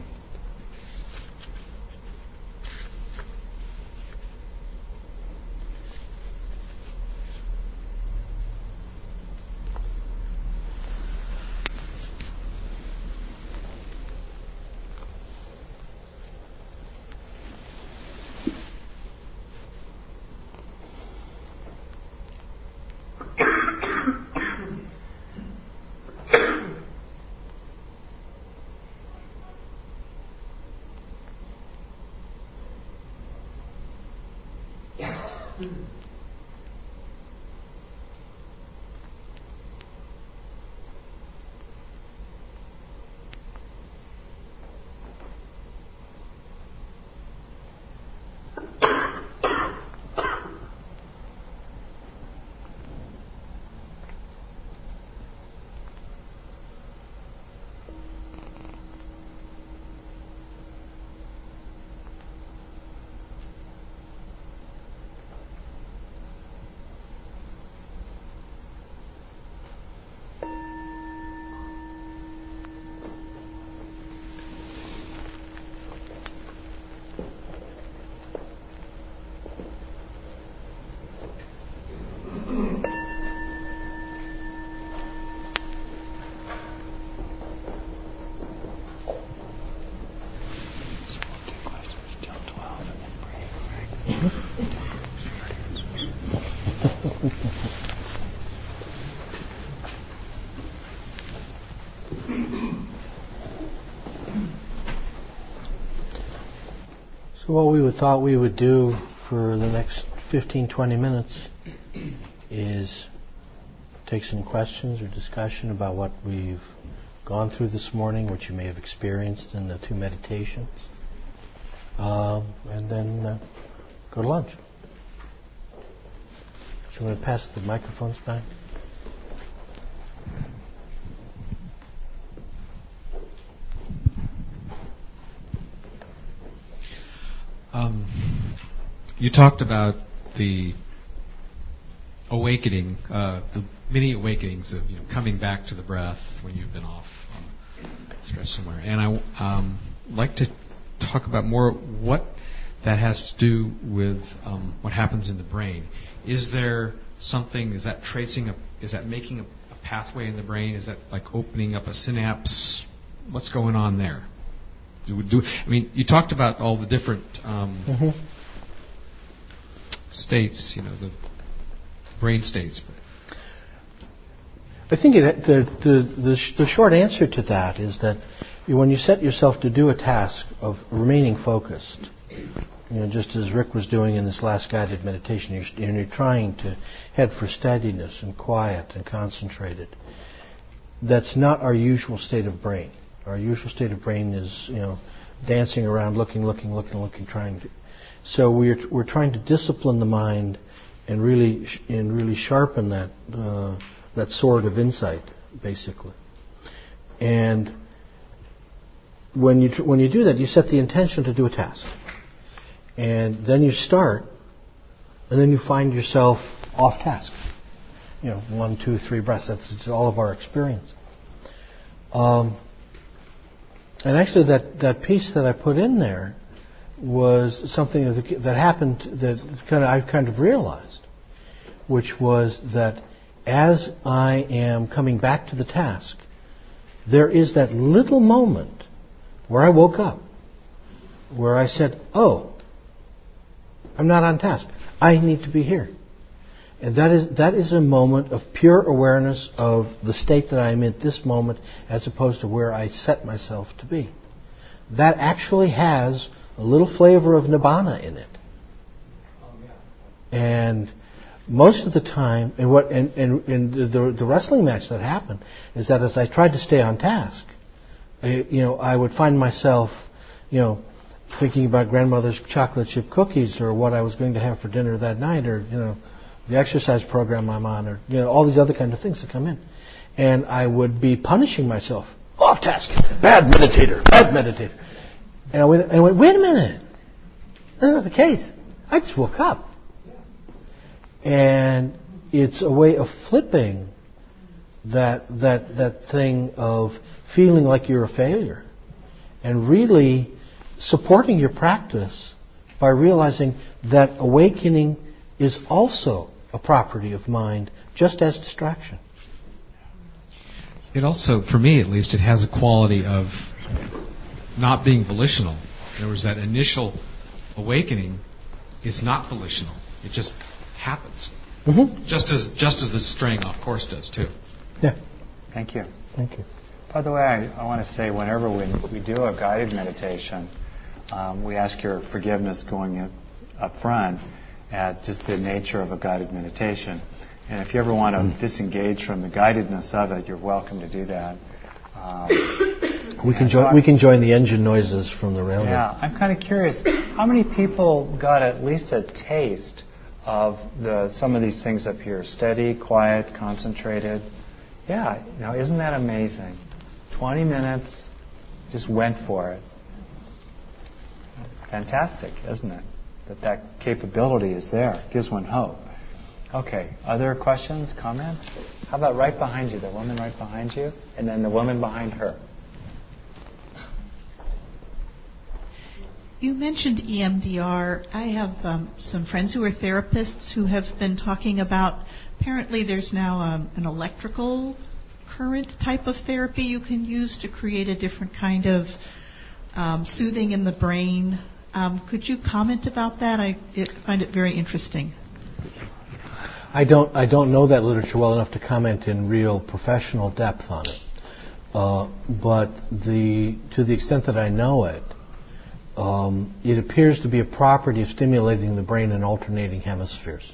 So what we thought we would do for the next 15-20 minutes is take some questions or discussion about what we've gone through this morning, what you may have experienced in the two meditations, and then go to lunch. So I'm going to pass the microphones back. You talked about the awakening, the mini awakenings of coming back to the breath when you've been off stretch somewhere, and I like to talk about more what that has to do with what happens in the brain. Is there something? Is that tracing? Is that making a pathway in the brain? Is that like opening up a synapse? What's going on there? I mean, you talked about all the different states, the brain states. I think the short answer to that is that when you set yourself to do a task of remaining focused, just as Rick was doing in this last guided meditation, you're trying to head for steadiness and quiet and concentrated. That's not our usual state of brain. Our usual state of brain is, dancing around, looking, trying to. So we're trying to discipline the mind and really sharpen that sword of insight, basically. And when you do that, you set the intention to do a task, and then you start, and then you find yourself off task. 1, 2, 3 breaths. That's all of our experience. And actually, that piece that I put in there was something that happened that I realized, which was that as I am coming back to the task, there is that little moment where I woke up, where I said, "Oh, I'm not on task. I need to be here," and that is a moment of pure awareness of the state that I am in at this moment, as opposed to where I set myself to be. That actually has a little flavor of nibbana in it, and most of the time, and the wrestling match that happened is that as I tried to stay on task, I would find myself, thinking about grandmother's chocolate chip cookies or what I was going to have for dinner that night, or the exercise program I'm on, or all these other kind of things that come in, and I would be punishing myself. Off task, bad meditator. And I went, wait a minute. That's not the case. I just woke up. And it's a way of flipping that thing of feeling like you're a failure and really supporting your practice by realizing that awakening is also a property of mind, just as distraction. It also, for me at least, it has a quality of not being volitional. There was that initial awakening is not volitional. It just happens. Mm-hmm. Just as the straying off course does too. Yeah. Thank you. By the way, I want to say whenever we do a guided meditation, we ask your forgiveness going up front at just the nature of a guided meditation. And if you ever want to disengage from the guidedness of it, you're welcome to do that. We can join the engine noises from the railroad. Yeah, I'm kind of curious. How many people got at least a taste of some of these things up here? Steady, quiet, concentrated. Yeah. Now, isn't that amazing? 20 minutes, just went for it. Fantastic, isn't it? That capability is there. It gives one hope. Okay, other questions, comments? How about right behind you, the woman right behind you, and then the woman behind her? You mentioned EMDR. I have some friends who are therapists who have been talking about, apparently there's now an electrical current type of therapy you can use to create a different kind of soothing in the brain. Could you comment about that? I find it very interesting. I don't know that literature well enough to comment in real professional depth on it. But to the extent that I know it, it appears to be a property of stimulating the brain in alternating hemispheres,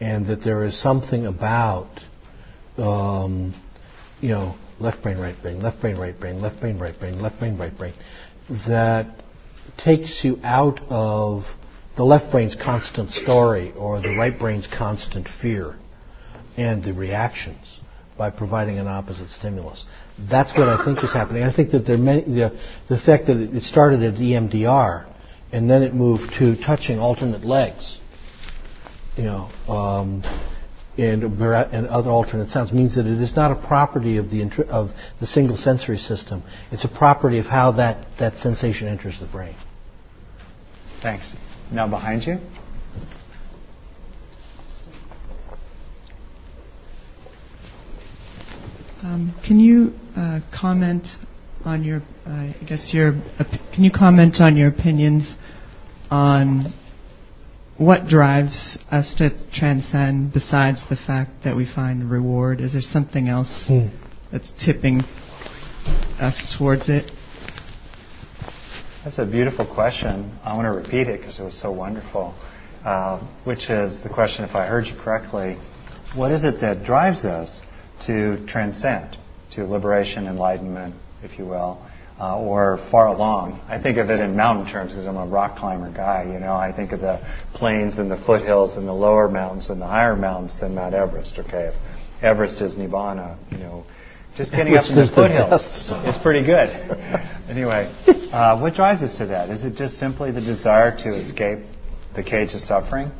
and that there is something about left brain, right brain, left brain, right brain, left brain, right brain, left brain, right brain, that takes you out of the left brain's constant story or the right brain's constant fear and the reactions by providing an opposite stimulus. That's what I think is happening. I think that the fact that it started at EMDR and then it moved to touching alternate legs, and other alternate sounds, means that it is not a property of the single sensory system. It's a property of how that sensation enters the brain. Thanks. Now behind you. Can you comment on your opinions on what drives us to transcend besides the fact that we find reward? Is there something else that's tipping us towards it? That's a beautiful question. I want to repeat it because it was so wonderful, which is the question, if I heard you correctly, what is it that drives us to transcend, to liberation, enlightenment, if you will, or far along? I think of it in mountain terms because I'm a rock climber guy. I think of the plains and the foothills and the lower mountains and the higher mountains than Mount Everest. Okay, if Everest is nirvana, just getting up in the foothills is pretty good. Anyway, what drives us to that? Is it just simply the desire to escape the cage of suffering,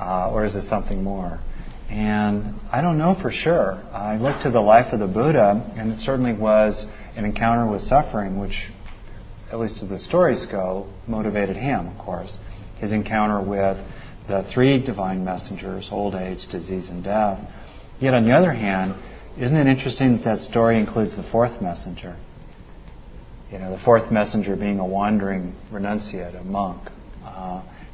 or is it something more? And I don't know for sure. I looked to the life of the Buddha, and it certainly was an encounter with suffering, which, at least as the stories go, motivated him, of course. His encounter with the three divine messengers, old age, disease, and death. Yet on the other hand, isn't it interesting that that story includes the fourth messenger? The fourth messenger being a wandering renunciate, a monk.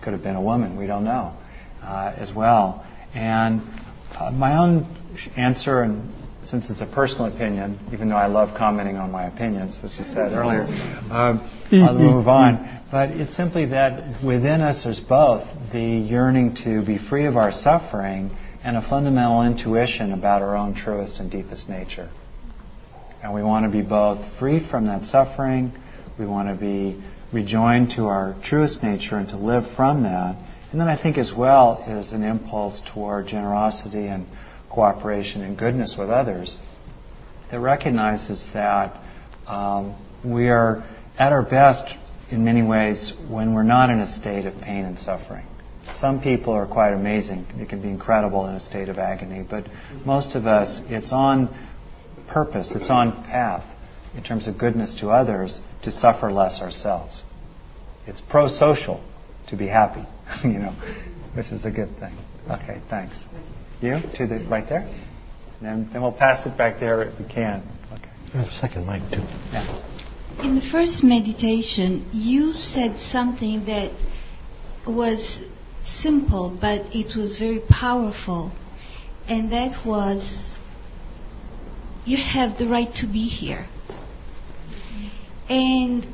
Could have been a woman, we don't know, as well. And my own answer, and since it's a personal opinion, even though I love commenting on my opinions, as you said earlier, I'll move on. But it's simply that within us there's both the yearning to be free of our suffering and a fundamental intuition about our own truest and deepest nature. And we want to be both free from that suffering, we want to be rejoined to our truest nature and to live from that. And then I think as well is an impulse toward generosity and cooperation and goodness with others that recognizes that we are at our best in many ways when we're not in a state of pain and suffering. Some people are quite amazing. They can be incredible in a state of agony. But most of us, it's on purpose, it's on path in terms of goodness to others to suffer less ourselves. It's pro-social to be happy, which is a good thing. Okay, thanks. You, to the right there. And then we'll pass it back there if we can. Okay. We have a second mic, too. Yeah. In the first meditation, you said something that was simple, but it was very powerful. And that was, you have the right to be here. And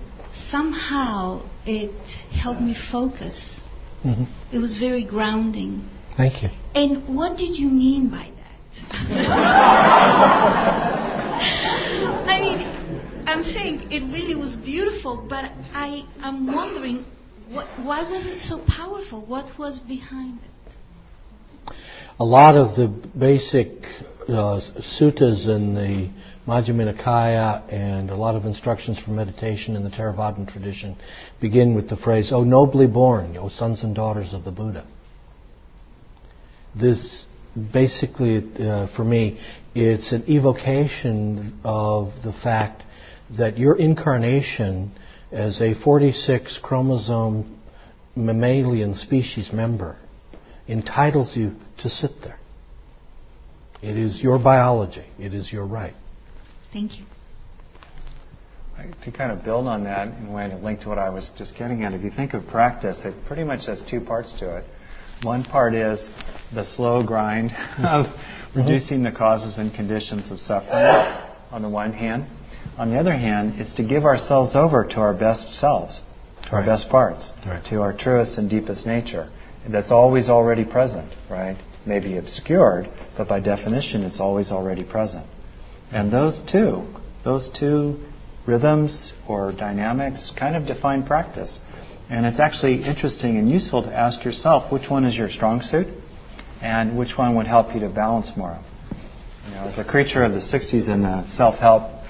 somehow it helped me focus. Mm-hmm. It was very grounding. Thank you. And what did you mean by that? I mean, I'm saying it really was beautiful, but I'm wondering why was it so powerful? What was behind it? A lot of the basic suttas in the Majjhima Nikaya and a lot of instructions for meditation in the Theravadan tradition begin with the phrase, "O nobly born, O sons and daughters of the Buddha." This basically, for me, it's an evocation of the fact that your incarnation as a 46 chromosome mammalian species member entitles you to sit there. It is your biology. It is your right. Thank you. to kind of build on that in a way to link to what I was just getting at, if you think of practice, it pretty much has two parts to it. One part is the slow grind of reducing the causes and conditions of suffering, on the one hand. On the other hand, it's to give ourselves over to our best selves, to our best parts, to our truest and deepest nature. And that's always already present, right? Maybe obscured, but by definition, it's always already present. And those two rhythms or dynamics kind of define practice. And it's actually interesting and useful to ask yourself which one is your strong suit and which one would help you to balance more of. You know, as a creature of the 60s and the self-help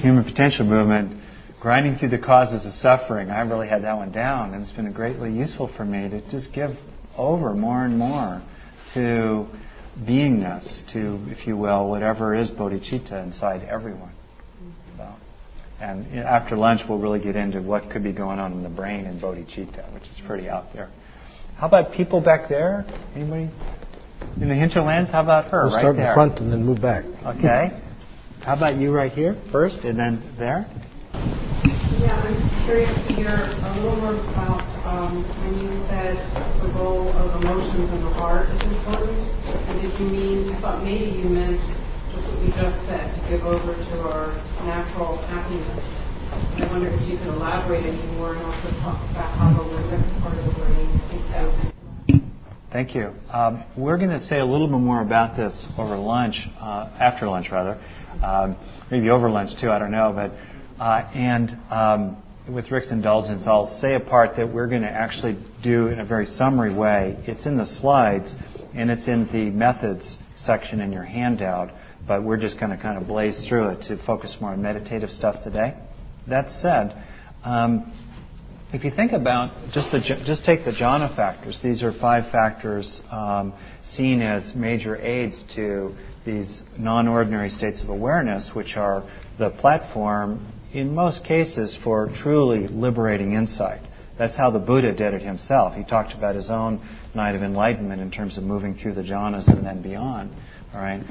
human potential movement, grinding through the causes of suffering, I really had that one down, and it's been greatly useful for me to just give over more and more to beingness, to, if you will, whatever is bodhicitta inside everyone. So, and after lunch, we'll really get into what could be going on in the brain in bodhicitta, which is pretty out there. How about people back there? Anybody? In the hinterlands, how about her? We'll right start there. In front and then move back. Okay. How about you right here first and then there? Yeah, I'm curious to hear a little more about when you said the role of emotions in the heart is important. And did you mean, I thought maybe you meant just what we just said, to give over to our natural happiness. And I wonder if you could elaborate any more and also talk about how the limbic part of the brain thinks out. Thank you. We're going to say a little bit more about this over lunch, after lunch rather, maybe over lunch too, I don't know. But with Rick's indulgence, I'll say a part that we're going to actually do in a very summary way. It's in the slides and it's in the methods section in your handout, but we're just going to kind of blaze through it to focus more on meditative stuff today. That said, if you think about just take the jhana factors, these are 5 factors seen as major aids to these non-ordinary states of awareness, which are the platform in most cases for truly liberating insight. That's how the Buddha did it himself. He talked about his own night of enlightenment in terms of moving through the jhanas and then beyond. All right.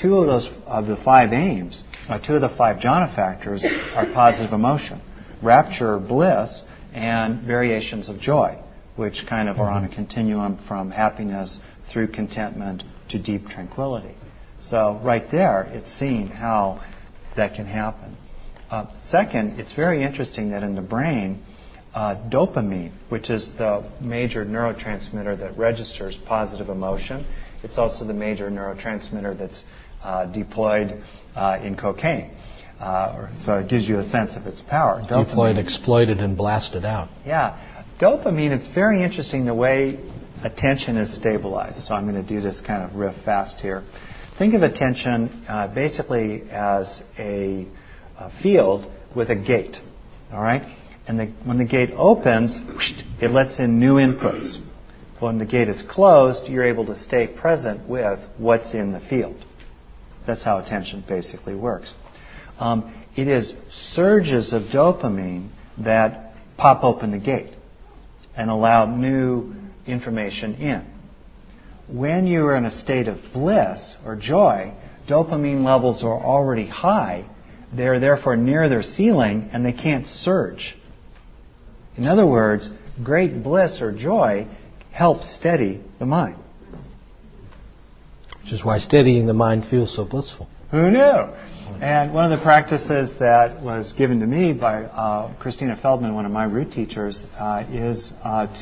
Two of those of the 5 aims, two of the 5 jhana factors are positive emotion, rapture, bliss, and variations of joy, which kind of are on a continuum from happiness through contentment to deep tranquility. So right there, it's seeing how that can happen. Second, it's very interesting that in the brain, dopamine, which is the major neurotransmitter that registers positive emotion, it's also the major neurotransmitter that's deployed in cocaine. So it gives you a sense of its power. Dopamine. Deployed, exploited, and blasted out. Yeah. Dopamine, it's very interesting the way attention is stabilized. So I'm going to do this kind of riff fast here. Think of attention basically as a field with a gate. All right? And when the gate opens, it lets in new inputs. When the gate is closed, you're able to stay present with what's in the field. That's how attention basically works. It is surges of dopamine that pop open the gate and allow new information in. When you are in a state of bliss or joy, dopamine levels are already high. They are therefore near their ceiling and they can't surge. In other words, great bliss or joy helps steady the mind. Which is why steadying the mind feels so blissful. Who knew? And one of the practices that was given to me by Christina Feldman, one of my root teachers, is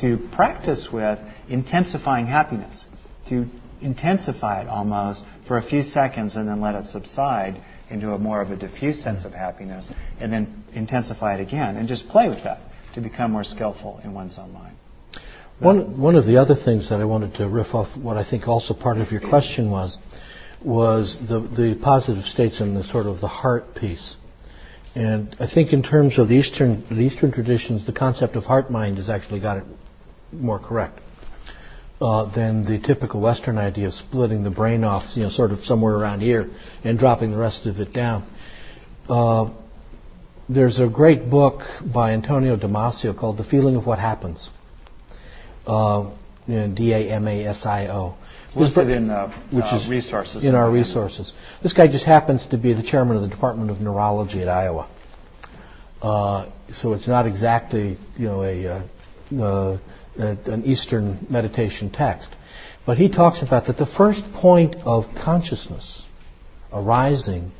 to practice with intensifying happiness, to intensify it almost for a few seconds and then let it subside into a more of a diffuse sense of happiness and then intensify it again and just play with that to become more skillful in one's own mind. One of the other things that I wanted to riff off what I think also part of your question was the positive states and the sort of the heart piece. And I think in terms of the Eastern traditions, the concept of heart-mind has actually got it more correct than the typical Western idea of splitting the brain off, you know, sort of somewhere around here and dropping the rest of it down. There's a great book by Antonio Damasio called The Feeling of What Happens, D-A-M-A-S-I-O. Listed in the resources. In our resources. This guy just happens to be the chairman of the Department of Neurology at Iowa. So it's not exactly, an Eastern meditation text. But he talks about that the first point of consciousness arising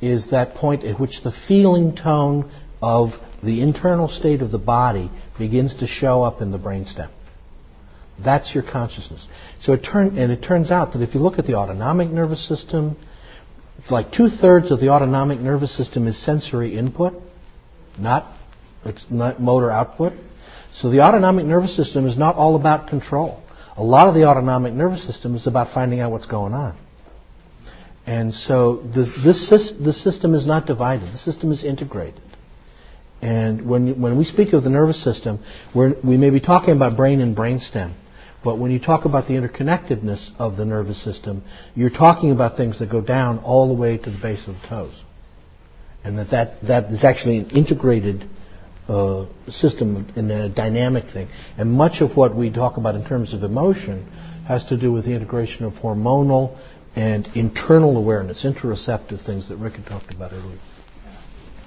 is that point at which the feeling tone of the internal state of the body begins to show up in the brainstem. That's your consciousness. So it turns out that if you look at the autonomic nervous system, like 2/3 of the autonomic nervous system is sensory input, not motor output. So the autonomic nervous system is not all about control. A lot of the autonomic nervous system is about finding out what's going on. And so the system is not divided. The system is integrated. And when we speak of the nervous system, we may be talking about brain and brainstem. But when you talk about the interconnectedness of the nervous system, you're talking about things that go down all the way to the base of the toes. And that is actually an integrated system and a dynamic thing. And much of what we talk about in terms of emotion has to do with the integration of hormonal and internal awareness, interoceptive things that Rick had talked about earlier.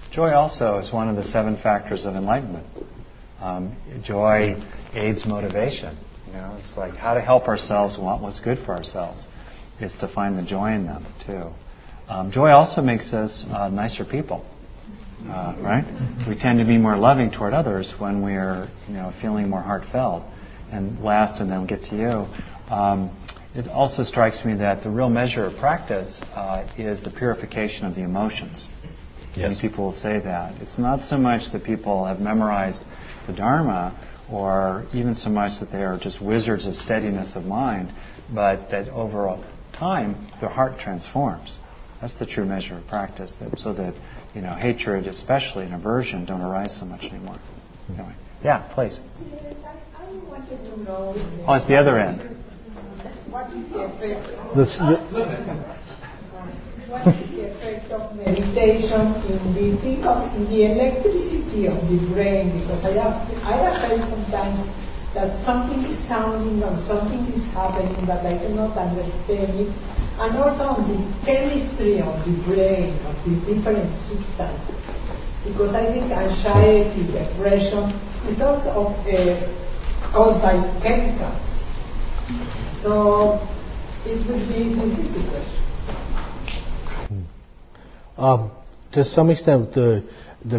Joy also is one of the 7 factors of enlightenment. Joy aids motivation. It's like how to help ourselves want what's good for ourselves. It's to find the joy in them, too. Joy also makes us nicer people, right? We tend to be more loving toward others when we're, feeling more heartfelt. And last, and then we'll get to you, it also strikes me that the real measure of practice is the purification of the emotions. Yes. Many people will say that. It's not so much that people have memorized the Dharma or even so much that they are just wizards of steadiness of mind, but that over time, their heart transforms. That's the true measure of practice, so that hatred, especially, and aversion don't arise so much anymore. Anyway. Yeah, please. I wanted to know... Oh, it's the other end. What is your favorite... What is your effect of meditation in the electricity of the brain? Because I have heard sometimes that something is sounding or something is happening, but I cannot understand it. And also on the chemistry of the brain, of the different substances. Because I think anxiety, depression is also caused by chemicals. So it would be this is the question. To some extent, the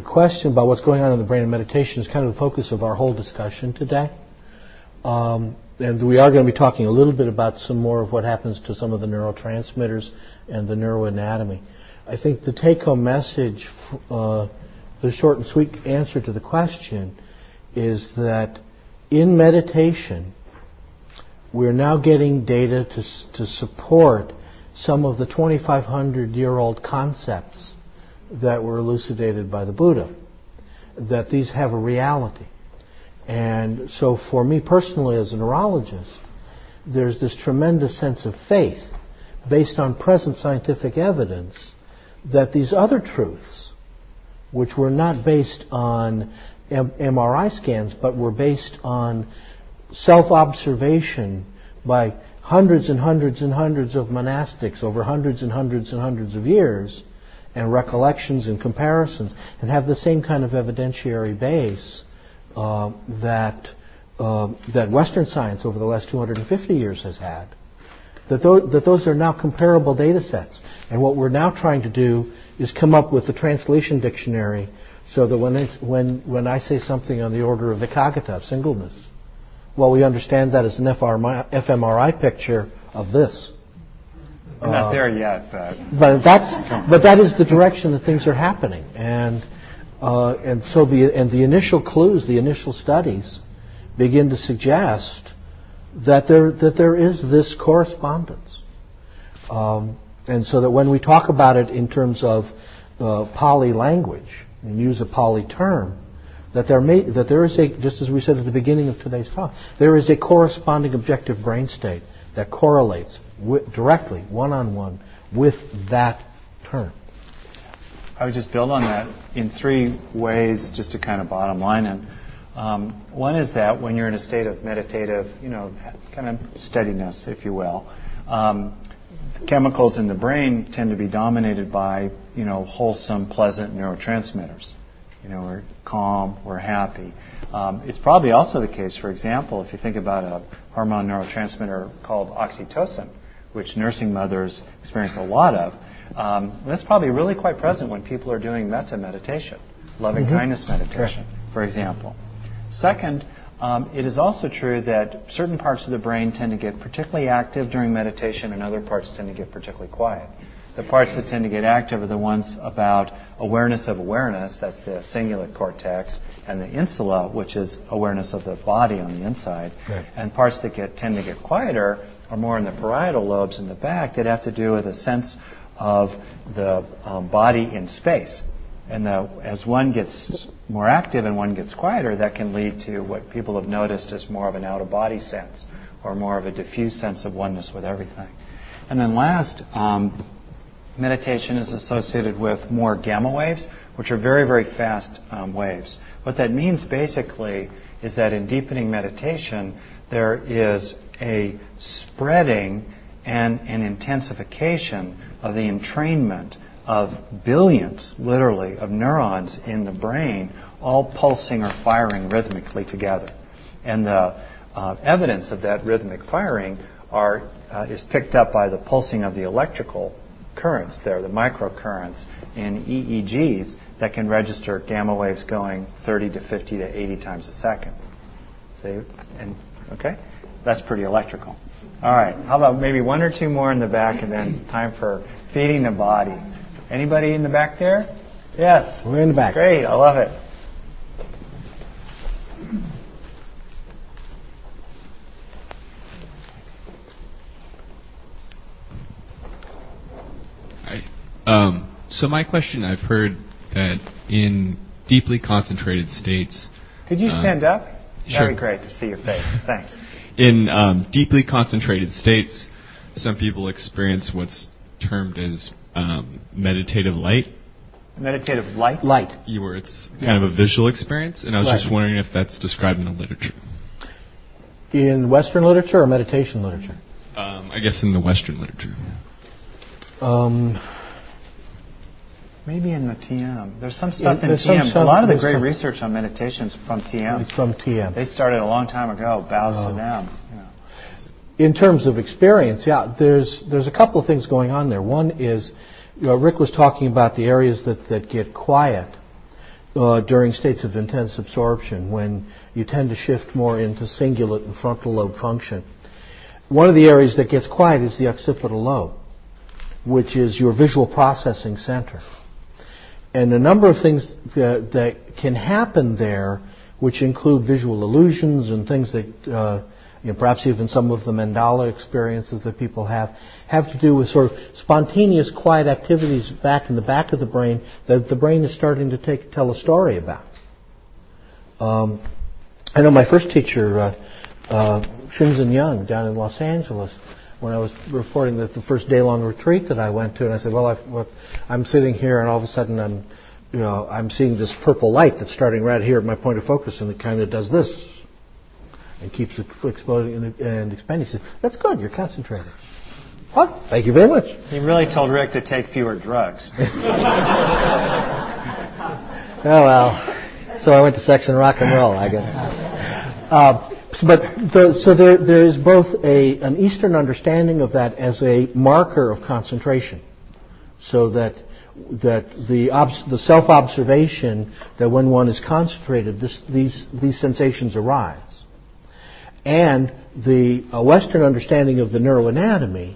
question about what's going on in the brain and meditation is kind of the focus of our whole discussion today. And we are going to be talking a little bit about some more of what happens to some of the neurotransmitters and the neuroanatomy. I think the take-home message, the short and sweet answer to the question, is that in meditation, we're now getting data to support some of the 2,500-year-old concepts that were elucidated by the Buddha, that these have a reality. And so for me personally as a neurologist, there's this tremendous sense of faith based on present scientific evidence that these other truths, which were not based on MRI scans, but were based on self-observation by hundreds and hundreds and hundreds of monastics over hundreds and hundreds and hundreds of years, and recollections and comparisons, and have the same kind of evidentiary base that Western science over the last 250 years has had, that those are now comparable data sets. And what we're now trying to do is come up with the translation dictionary so that when I say something on the order of akagata, of singleness, well, we understand that as an fMRI picture of this. We're not there yet, but that is the direction that things are happening, and so the initial clues, the initial studies, begin to suggest that there is this correspondence, and so that when we talk about it in terms of Pali language and use a Pali term, that there is a, just as we said at the beginning of today's talk, there is a corresponding objective brain state that correlates directly, one-on-one, with that term. I would just build on that in 3 ways, just to kind of bottom line it. One is that when you're in a state of meditative, kind of steadiness, if you will, chemicals in the brain tend to be dominated by, wholesome, pleasant neurotransmitters. You know, we're calm, we're happy. It's probably also the case, for example, if you think about a hormone neurotransmitter called oxytocin, which nursing mothers experience a lot of, that's probably really quite present when people are doing metta meditation, loving kindness meditation, for example. Second, it is also true that certain parts of the brain tend to get particularly active during meditation and other parts tend to get particularly quiet. The parts that tend to get active are the ones about awareness of awareness, that's the cingulate cortex, and the insula, which is awareness of the body on the inside. Right. And parts that tend to get quieter are more in the parietal lobes in the back that have to do with a sense of the body in space. And as one gets more active and one gets quieter, that can lead to what people have noticed as more of an out-of-body sense or more of a diffuse sense of oneness with everything. And then last, meditation is associated with more gamma waves, which are very, very fast waves. What that means basically is that in deepening meditation, there is a spreading and an intensification of the entrainment of billions, literally, of neurons in the brain, all pulsing or firing rhythmically together. And the evidence of that rhythmic firing is picked up by the pulsing of the electrical currents there, the microcurrents in EEGs that can register gamma waves going 30 to 50 to 80 times a second. See? Okay? That's pretty electrical. All right. How about maybe one or two more in the back and then time for feeding the body. Anybody in the back there? Yes. We're in the back. Great. I love it. Hi. So my question, I've heard that in deeply concentrated states... Could you stand up? Sure. That'd be great to see your face. Thanks. In deeply concentrated states, some people experience what's termed as meditative light. Meditative light? Light. Where it's kind of a visual experience, and I was just wondering if that's described in the literature. In Western literature or meditation literature? I guess in the Western literature. Maybe in the TM. There's some stuff in TM. A lot of the great research on meditation is from TM. It's from TM. They started a long time ago. Bows to them. Yeah. In terms of experience, there's a couple of things going on there. One is, Rick was talking about the areas that get quiet during states of intense absorption when you tend to shift more into cingulate and frontal lobe function. One of the areas that gets quiet is the occipital lobe, which is your visual processing center. And a number of things that can happen there, which include visual illusions and things that, perhaps even some of the mandala experiences that people have to do with sort of spontaneous quiet activities back in the back of the brain that the brain is starting to tell a story about. I know my first teacher, Shinzen Young, down in Los Angeles, when I was reporting that the first day-long retreat that I went to, and I said, I'm sitting here, and all of a sudden I'm seeing this purple light that's starting right here at my point of focus, and it kind of does this, and keeps exploding and expanding. He said, that's good, you're concentrating. Well, thank you very much. He really told Rick to take fewer drugs. So I went to sex and rock and roll, I guess. But there is both an Eastern understanding of that as a marker of concentration, so that the self-observation that when one is concentrated, these sensations arise, and the Western understanding of the neuroanatomy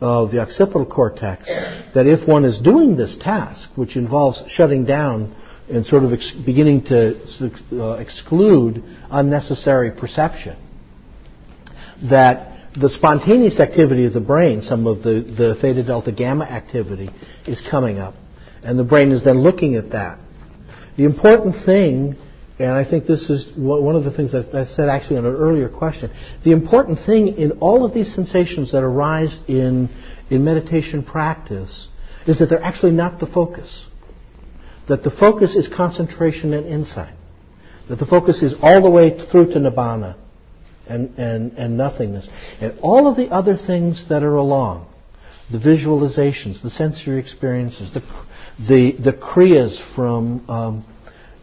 of the occipital cortex, that if one is doing this task, which involves shutting down and sort of beginning to exclude unnecessary perception, that the spontaneous activity of the brain, some of the theta, delta, gamma activity, is coming up. And the brain is then looking at that. The important thing, and I think this is one of the things that I said actually in an earlier question, the important thing in all of these sensations that arise in meditation practice is that they're actually not the focus. That the focus is concentration and insight. That the focus is all the way through to nibbana and nothingness. And all of the other things that are along, the visualizations, the sensory experiences, the kriyas from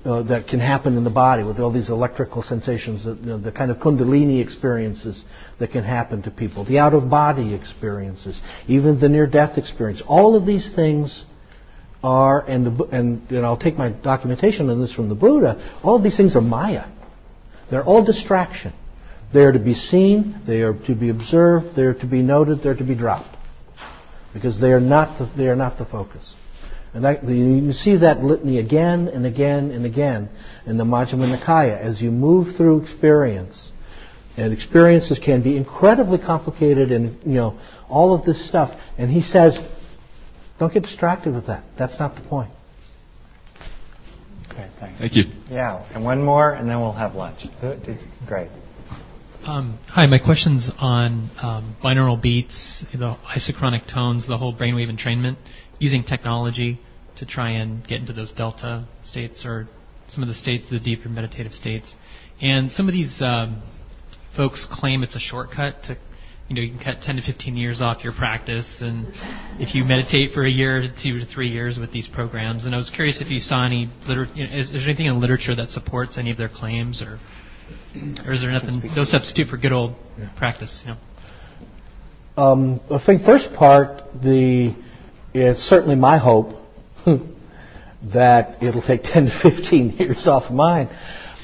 that can happen in the body with all these electrical sensations, the kind of kundalini experiences that can happen to people, the out-of-body experiences, even the near-death experience. All of these things are, and I'll take my documentation on this from the Buddha, all of these things are Maya. They're all distraction. They are to be seen, they are to be observed, they are to be noted, they are to be dropped. Because they are not the focus. And you see that litany again and again and again in the Majjhima Nikaya as you move through experience. And experiences can be incredibly complicated and, all of this stuff. And he says, don't get distracted with that. That's not the point. Okay, thanks. Thank you. Yeah, and one more and then we'll have lunch. Great. Hi, my question's on binaural beats, the isochronic tones, the whole brainwave entrainment, using technology to try and get into those delta states or some of the states, the deeper meditative states. And some of these folks claim it's a shortcut to, you can cut 10 to 15 years off your practice, and if you meditate for a year to 2 to 3 years with these programs. And I was curious if you saw any is there anything in literature that supports any of their claims, or is there nothing, no substitute for good old practice? I think first part, it's certainly my hope that it'll take 10 to 15 years off mine,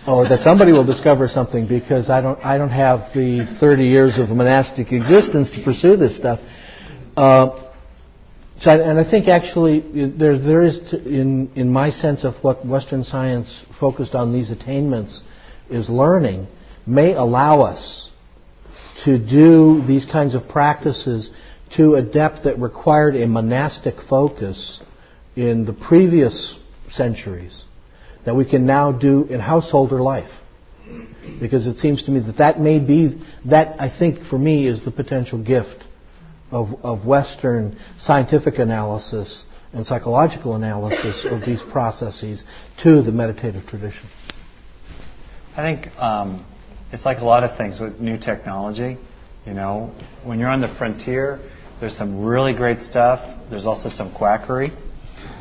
or that somebody will discover something, because I don't have the 30 years of monastic existence to pursue this stuff. And I think actually there is, in my sense of what Western science focused on these attainments is learning, may allow us to do these kinds of practices to a depth that required a monastic focus in the previous centuries that we can now do in householder life. Because it seems to me that may be, that I think for me is the potential gift of Western scientific analysis and psychological analysis of these processes to the meditative tradition. I think it's like a lot of things with new technology. When you're on the frontier, there's some really great stuff. There's also some quackery.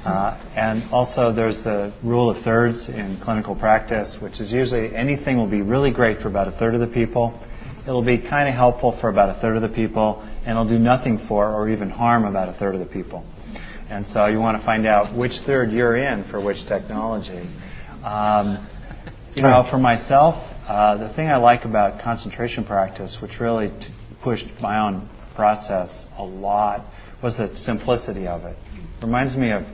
And also there's the rule of thirds in clinical practice, which is usually anything will be really great for about a third of the people. It'll be kind of helpful for about a third of the people, and it'll do nothing for or even harm about a third of the people. And so you want to find out which third you're in for which technology. For myself, the thing I like about concentration practice, which really pushed my own process a lot, was the simplicity of it. Reminds me of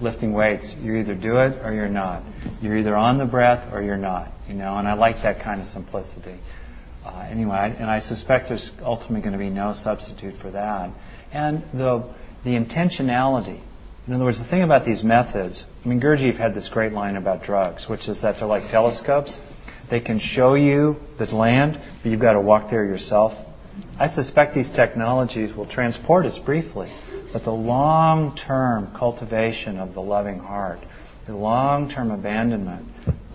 lifting weights. You either do it or you're not. You're either on the breath or you're not. And I like that kind of simplicity. Anyway, I suspect there's ultimately going to be no substitute for that. And the intentionality. In other words, the thing about these methods, Gurdjieff had this great line about drugs, which is that they're like telescopes. They can show you the land, but you've got to walk there yourself. I suspect these technologies will transport us briefly, but the long-term cultivation of the loving heart, the long-term abandonment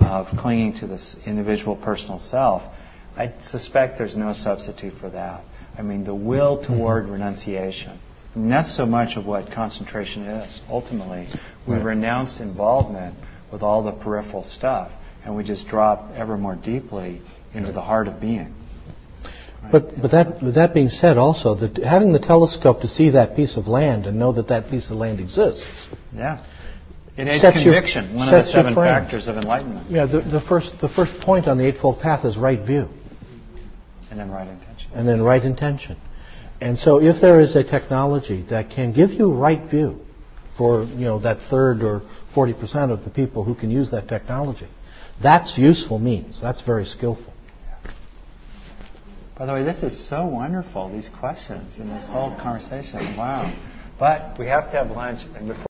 of clinging to this individual personal self, I suspect there's no substitute for that. The will toward renunciation. That's so much of what concentration is. Ultimately, we renounce involvement with all the peripheral stuff, and we just drop ever more deeply into the heart of being. Right? But that being said, also that having the telescope to see that piece of land and know that piece of land exists. Yeah, it aids conviction. One of the 7 factors of enlightenment. Yeah, the first point on the Eightfold Path is right view. And then right intention. And so if there is a technology that can give you right view for, that third or 40% of the people who can use that technology, that's useful means. That's very skillful. By the way, this is so wonderful, these questions and this whole conversation. Wow. But we have to have lunch. And before